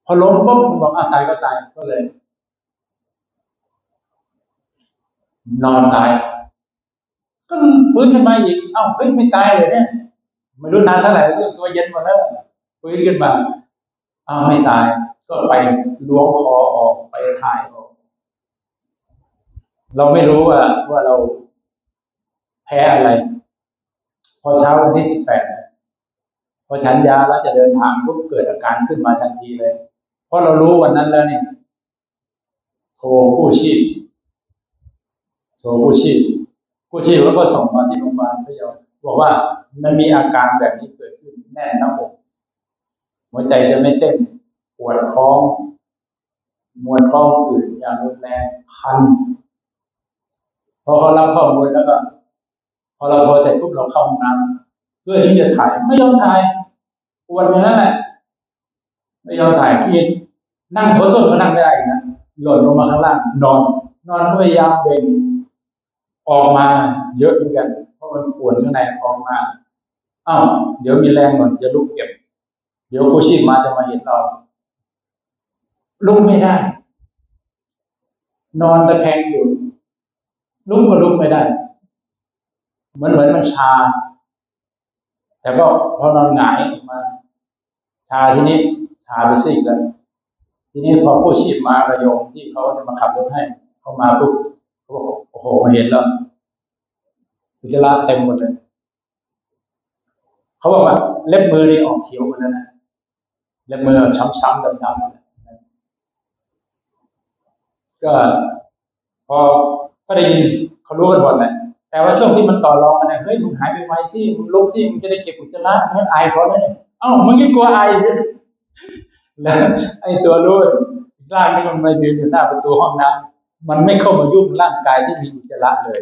พอลงปุ๊บมึงบอกอ้าวตายก็ตายก็เลยนอนตายก็ฟื้นขึ้นมาอีกอ้าวเฮ้ยไม่ตายเลยเนี่ยไม่รู้นานเท่าไหร่ตัวเย็นหมดแล้วฟื้นขึ้นมาอ้าวไม่ตายก็ไปล้วงคอออกไปถ่ายออกเราไม่รู้ว่าว่าเราแพ้อะไรพอเช้าวันที่สิบแปดพอฉันยาแล้วจะเดินทางปุ๊บเกิดอาการขึ้นมาทันทีเลยเพราะเรารู้วันนั้นแล้วเนี่ยโทรกู้ชีพโทรกู้ชีพกู้ชีพแล้วก็ส่งมาที่โรงพยาบาลพะเยาบอกว่ามันมีอาการแบบนี้เกิดขึ้นแน่นหน้าอกหัวใจจะไม่เต้นปวดท้องมวลท้องอืดอย่างรุนแรงคันพอเขารับข้อมูลแล้วก็พอเราโทรเสร็จปุ๊บเราเข้าห้องน้ำเพื่อที่จะถ่ายไม่ยอมถ่ายปวดอย่างนั้นแหละ ไม่ยอมถ่ายที่นั่งโถส้วมก็นั่งไม่ได้นะหล่นลงมาข้างล่างนอนนอนก็พยายามเบ่งออกมาเยอะเหมือนกันเพราะมันปวดข้างในออกมาอ้าวเดี๋ยวมีแรงก่อนจะลุกเก็บเดี๋ยวกู้ชีพมาจะมาเห็นเราลุกไม่ได้นอนตะแคงอยู่ลุกก็ลุกไม่ได้เหมือนเหมือนมันชาแต่ก็พอนอนหงายมาชาทีนี้ชาไปซีกแล้วทีนี้พอกู้ชีพมาระยมที่เขาจะมาขับรถให้เขามาปุ๊บเขาบอกโอ้โหมาเห็นแล้วอุจจาระเต็มหมดเลยเขาบอกว่าเล็บมือนี่ออกเขียวหมดแล้วนะเล็บมือช้ำๆดำๆหมดก็พอก็ได้ยินเขารู้กันหมดแหละแต่ว่าช่วงที่มันต่อรองกันเนี่ยเฮ้ยมึงหายไปไวสิมึงลุกสิมึงจะได้เก็บอุจจาระงั้นอายเขาแล้วเนี่ยเอ้ามึงยิ่งกลัวอายเลยแล้วไอ้ตัวรู้ร่างนี่มันไปยืนอยู่หน้าประตูห้องน้ำมันไม่เข้ามายุ่งร่างกายที่มีอุจจาระเลย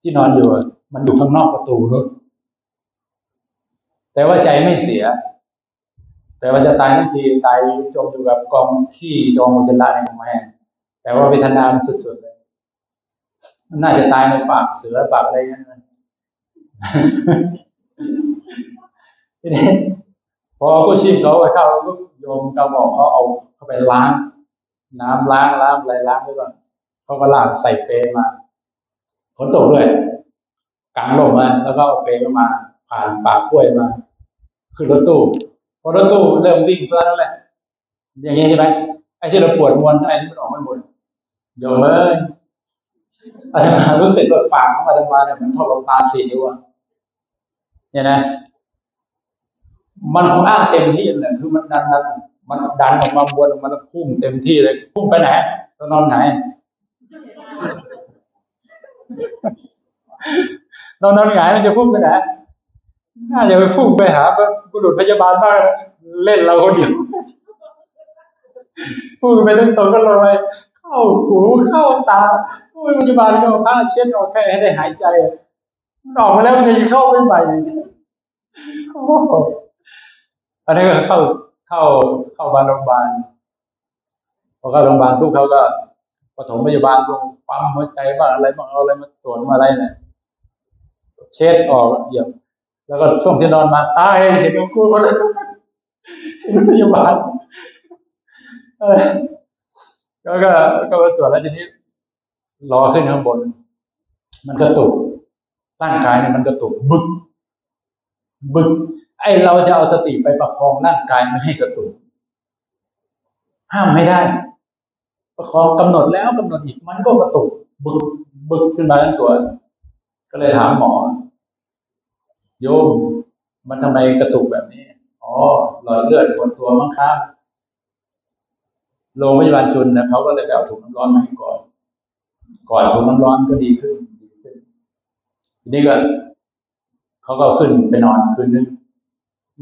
ที่นอนอยู่มันอยู่ข้างนอกประตูนู้นแต่ว่าใจไม่เสียแต่ว่าจะตายทันทีตายจมอยู่กับกองขี้กองอุจจาระในกองแม่แต่ว่าเวทนามันสุดๆเลยน่าจะตายในปากเสือปากอะไรนั่นเลยทีนี้พอกู้ชีพเขาไปเข้าลูกโยมกระบอกเขาเอาเขาไปล้างน้ำล้างล้างอะไรล้างด้วยก่อนเขาก็ลากใส่เปย์มาฝนตกด้วยกางร่มมาแล้วก็เอาเปย์มาผ่านปากกล้วยมาขึ้นรถตู้พอรถตู้เริ่มวิ่งตัวนั่นแหละอย่างนี้ใช่ไหมไอ้ที่เราปวดมวนไอ้ที่มันออกมันบนโยมเอ้ยอาตมารู้สึกว่าปากของอาตมาเนี่ยมันทอดตาสีอยู่อ่ะเนี่ยนะมันคงอ้างเต็มที่เลยคือมันดันมันดันออกมาบวนออกมาแล้วพุ่งเต็มที่เลยพุ่งไปไหนตอนนอนไหนนอนนอนไหนมันจะพุ่งไปไหนน่าจะไปพุ่งไปหาบุรุษพยาบาลบ้างเล่นเราคนเดียวพุ่งไปทั้งตัวก็ลงไปเข้าหูเข้าตาผู้พยาบาลก็เอาผ้าเช็ดออกแค่ให้ได้หายใจมันออกมาแล้วมันจะเข้าไปใหม่ตอนนี้ก็เข้าเข้าเข้าโรงพยาบาลพอเข้าโรงพยาบาลทุกเขาก็ปฐมพยาบาลลงปั๊มหัวใจบ้างอะไรบ้างเอาอะไรมาตรวจมาอะไรเนี่ยเช็ดออกเยี่ยมแล้วก็ช่วงที่นอนมาตายเห็นกูแล้วเห็นพยาบาลแล้วก็ก็มาตรวจแล้วทีนี้รอขึ้นข้างบนมันกระตุกร่างกายเนี่ยมันกระตุกบึกบึกไอเราจะเอาสติไปประคองร่างกายไม่ให้กระตุกห้ามไม่ได้ประคองกำหนดแล้วกำหนดอีกมันก็กระตุกบึกบึกขึ้นมาทั้งตัวก็เลยถามหมอโยมมันทำไมกระตุกแบบนี้อ๋อหลอดเลือดบนตัวมั้งครับโรงพยาบาลจุลนะเขาก็เลยเอาถุงน้ำร้อนมาให้ก่อนก่อนถุงน้ำร้อนก็ดีขึ้นดีขึ้นทีนี้ก็เขาก็ขึ้นไปนอนคืนนึง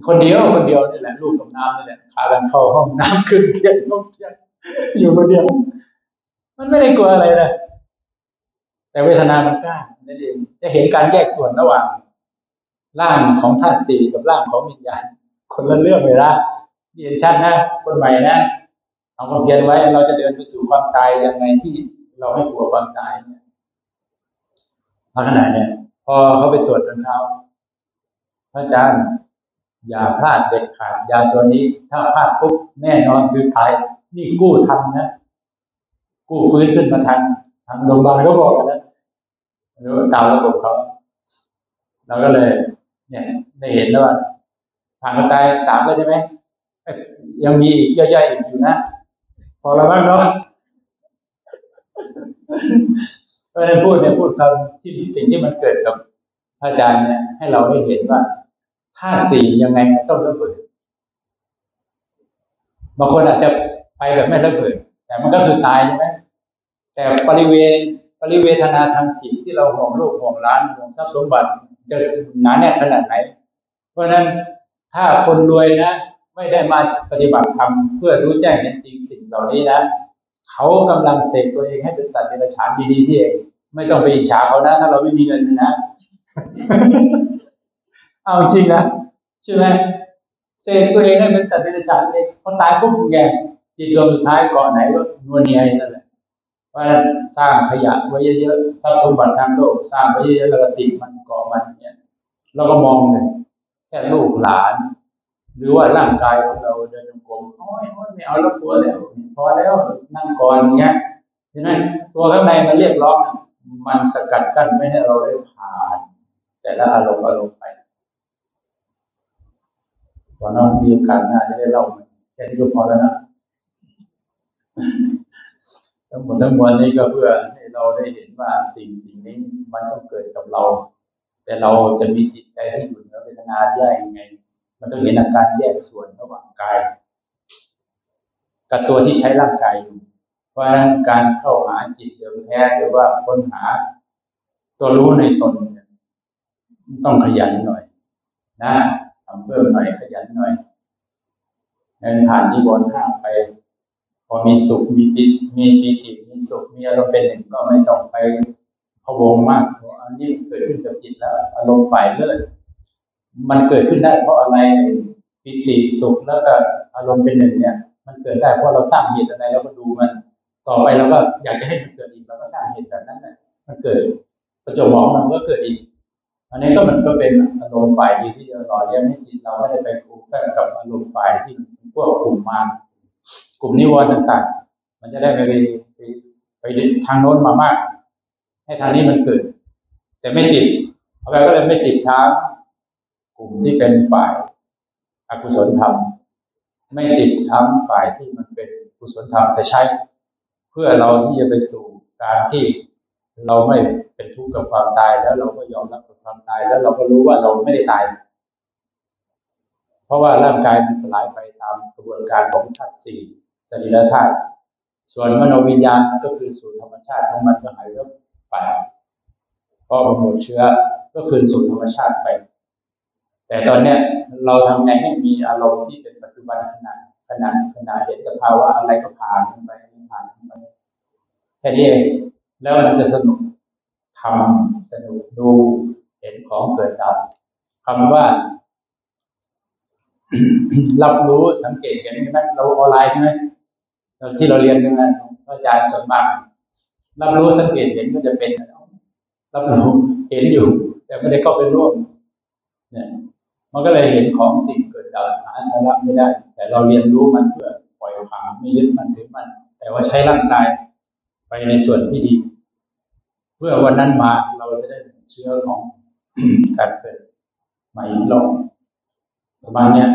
คนเดียวคนเดียวนี่แหละลูกตกน้ำนี่แหละพากันเข้าห้องน้ำขึ้นเทียนลงเทียนอยู่คนเดียวมันไม่ได้กลัวอะไรเลยแต่เวทนามันกล้านั่นเองจะเห็นการแยกส่วนระหว่างร่างของธาตุสี่กับร่างของวิญญาณคนละเรื่องเลยนะเรียนชัดนะคนใหม่นะเอาความเพียรไว้เราจะเดินไปสู่ความตายยังไงที่เราไม่กลัวความตายเนี่ยเพราะขนาดเนี่ยพอเขาไปตรวจตอนเช้าพระอาจารย์อย่าพลาดเด็ดขาดยาตัวนี้ถ้าพลาดปุ๊บแน่นอนคือตายนี่กู้ทันนะกู้ฟื้นขึ้นมาทันทางโรงพยาบาลก็บอกกันนะหรือตามระบบเขาเราก็เลยเนี่ยได้เห็นแล้วว่าผ่านตายสามแล้วใช่ไหมยังมีอีกย่อยๆอีกอยู่นะพอแล้วบ้างเนาะก็ได้พูดเนี่ยพูดคำที่สิ่งที่มันเกิดกับอาจารย์เนี่ยให้เราได้เห็นว่าธาตุสี่ยังไงมันต้องระเบิดบางคนอาจจะไปแบบไม่ระเบิดแต่มันก็คือตายใช่ไหมแต่ปริเวณปริเวทนาทางจิตที่เราห่วงโลกห่วงร้านห่วงทรัพย์สมบัติจะหนาแน่นขนาดไหนเพราะฉะนั้นถ้าคนรวยนะไม่ได้มาปฏิบัติธรรมเพื่อรู้แจ้งเห็นจริงสิ่งเหล่านี้นะเขากำลังเสกตัวเองให้เป็นสัตว์เดรัจฉานดีๆนี่เองไม่ต้องไปอิจฉาเขานะถ้าเราไม่มีเงินนะเอาจริงนะใช่ไหม เสกตัวเองให้เป็นสัตว์เดรัจฉานเลยพอตายปุ๊บแกจิตดวงสุดท้ายเกาะไหนก็นัวเนียนั่นแหละว่าสร้างขยะไว้เยอะๆทรัพย์สมบัติทางโลกสร้างไว้เยอะๆแล้วก็ติดมันเกาะมันเนี่ยเราก็มองเลยแค่ลูกหลานหรือว่าร่างกายของเราเดินจงกรมโอ้ยโอ้ยไม่เอาแล้วกลัวแล้วพอแล้วนั่งก่อนเงี้ยเพราะนั้นตัวข้างในมันเรียกร้องมันสกัดกั้นไม่ให้เราได้ผ่านแต่ละอารมณ์อารมณ์ไปตอนนั้นมีโอกาสน่าจะได้เล่าแค่นี้ก็พอแล้วนะทั้งหมดทั้งมวลนี้ก็เพื่อให้เราได้เห็นว่าสิ่งสิ่งนี้มันต้องเกิดกับเราแต่เราจะมีจิตใจที่อยู่เหนือเวทนาได้ยังไงมันต้องเห็นอาการแยกส่วนระหว่างกายกับตัวที่ใช้ร่างกายอยู่เพราะฉะนั้นการเข้าหาจิตเดิมแท้หรือว่าค้นหาตัวรู้ในตนต้องขยันหน่อยนะทำเพิ่มหน่อยขยันหน่อยเดินผ่านนิวรณ์ห้าไปพอมีสุขมีปิติมีปิติมีสุขมีอารมณ์เป็นหนึ่งก็ไม่ต้องไปพะวงมากอันนี้เกิดขึ้นกับจิตแล้วอารมณ์ฝ่ายเลิศมันเกิดขึ้นได้เพราะอะไรปิติสุขแล้วก็อารมณ์เป็นหนึ่งเนี่ยมันเกิดได้เพราะเราสร้างเหตุอะไรแล้วก็ดูมันต่อไปเราก็อยากจะให้มันเกิดอีกเราก็สร้างเหตุแบบนั้นแหละมันเกิดประจวบเหมาะมันก็เกิดอีกอันนี้ก็มันก็เป็นอารมณ์ฝ่ายดีที่จะหล่อเลี้ยงให้จิตเราไม่ได้ไปฟุ้งเฟ้อกับอารมณ์ฝ่ายที่พวกกลุ่มมารกลุ่มนิวรณ์ต่างๆมันจะได้ไปไปไปทางโน้นมามากให้ทางนี้มันเกิดแต่ไม่ติดเอาไปก็เลยไม่ติดทางกลุ่มที่เป็นฝ่ายอกุศลธรรมไม่ติดทางฝ่ายที่มันเป็นกุศลธรรมแต่ใช้เพื่อเราที่จะไปสู่การที่เราไม่เป็นทุกข์กับความตายแล้วเราก็ยอมรับกับความตายแล้วเราก็รู้ว่าเราไม่ได้ตายเพราะว่าร่างกายมันสลายไปตามกระบวนการของธาตุสี่สรีระธาตุส่วนมโนวิญญาณก็คือสู่ธรรมชาติของมันก็หายแล้วไปเพราะมันหมดเชื้อก็คืนสู่ธรรมชาติไปแต่ตอนเนี้ยเราทำไงให้มีอารมณ์ที่เป็นปัจจุบันขณะขณะขณะเห็นสภาวะอะไรก็ผ่านไปผ่านไปแค่นี้เองแล้วมันจะสนุกทำสนุกดูเห็นของเกิดดับคำว่า รับรู้สังเกตกันใช่ไหมเราออนไลน์ใช่ไหมที่เราเรียนกันนะอาจารย์สอนบ้างรับรู้สังเกตเห็นก็จะเป็นรับรู้เห็นอยู่แต่ไม่ได้เข้าไปร่วมเนี่ยมันก็เลยเห็นของสิ่งเกิดดับหาสาระไม่ได้แต่เราเรียนรู้มันเพื่อปล่อยผ่านไม่ยึดมันถือมันแต่ว่าใช้ร่างกายไปในส่วนที่ดีเพื่อวันนั้นมาเราจะได้เชื้อของ การเกิดใหม่ลงประมาณนี้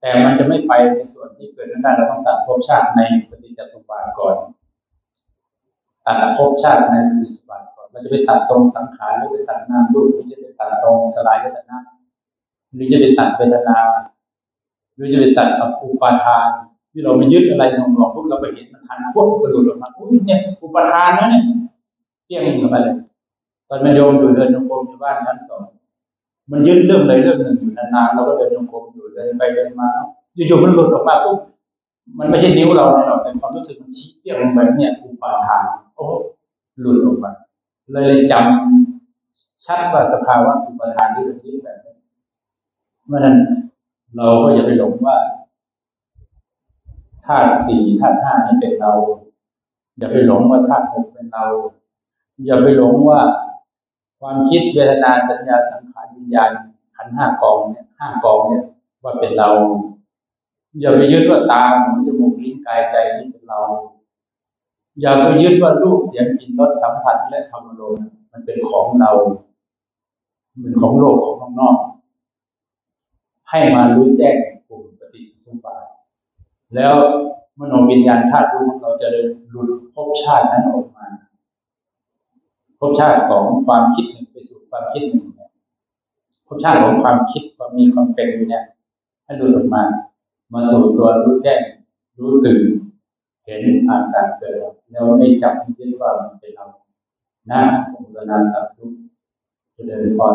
แต่มันจะไม่ไปในส่วนที่เกิดนั้นได้เราต้องตัดภพชาติในปฏิจจสมบัติก่อนตัดภพชาติในปฏิจจสมบัติก่อนเราจะไปตัดตรงสังขารหรือไปตัดนามรูปหรือจะไปตัดตรงสลายตนะหรือจะไปตัดเวทนาหรือจะไปตัดอุปาทานที่เราไปยึดอะไรหน่องๆพวกเราไปเห็นมันทันพวกกระโดดออกมาอุ้ยเนี่ยอุปทานนะเนี่ยเปี้ยงออกมาเลยตอนมันโยมอยู่เดินจงกรมอยู่บ้านชั้นสองมันยึดเรื่องอะไรเรื่องหนึ่งอยู่นานๆเราก็เดินจงกรมอยู่เดินไปเดินมาอยู่ๆมันหลุดออกมาปุ๊บมันไม่ใช่นิ้วเราหรอกแต่ความรู้สึกมันชี้เปี้ยงแบบเนี่ยอุปทานโอ้หลุดออกมาเลยจำชัดว่าสภาวะอุปทานที่เรายึดแบบนี้เพราะนั้นเราก็อย่าไปหลงว่าธาตุสี่ธาตุห้านี่เป็นเราอย่าไปหลงว่าธาตุหกเป็นเราอย่าไปหลงว่าความคิดเวทนาสัญญาสังขารวิญญาณขันธ์ห้ากองเนี่ยห้ากองเนี่ยว่าเป็นเราอย่าไปยึดว่าตาหูจมูกลิ้นกายใจนี่เป็นเราอย่าไปยึดว่ารูปเสียงกลิ่นรสสัมผัสและธรรมอารมณ์มันเป็นของเราเหมือนของโลกของข้างนอกให้มารู้แจ้งกลุ่มปฏิจจสมบัติแล้วมโนวิญญาณธาตุรู้ของเราจะหลุดภพชาตินั้นออกมาภพชาติของความคิดหนึ่งไปสู่ความคิดหนึ่งเนี่ยภพชาติของความคิดความมีความเป็นอยู่เนี่ยให้หลุดออกมามาสู่ตัวรู้แจ้งรู้ตื่นเห็นอาการเกิดแล้วไม่จับยึดว่ามันเป็นเรานะองค์นาสัพพุทธเดินพร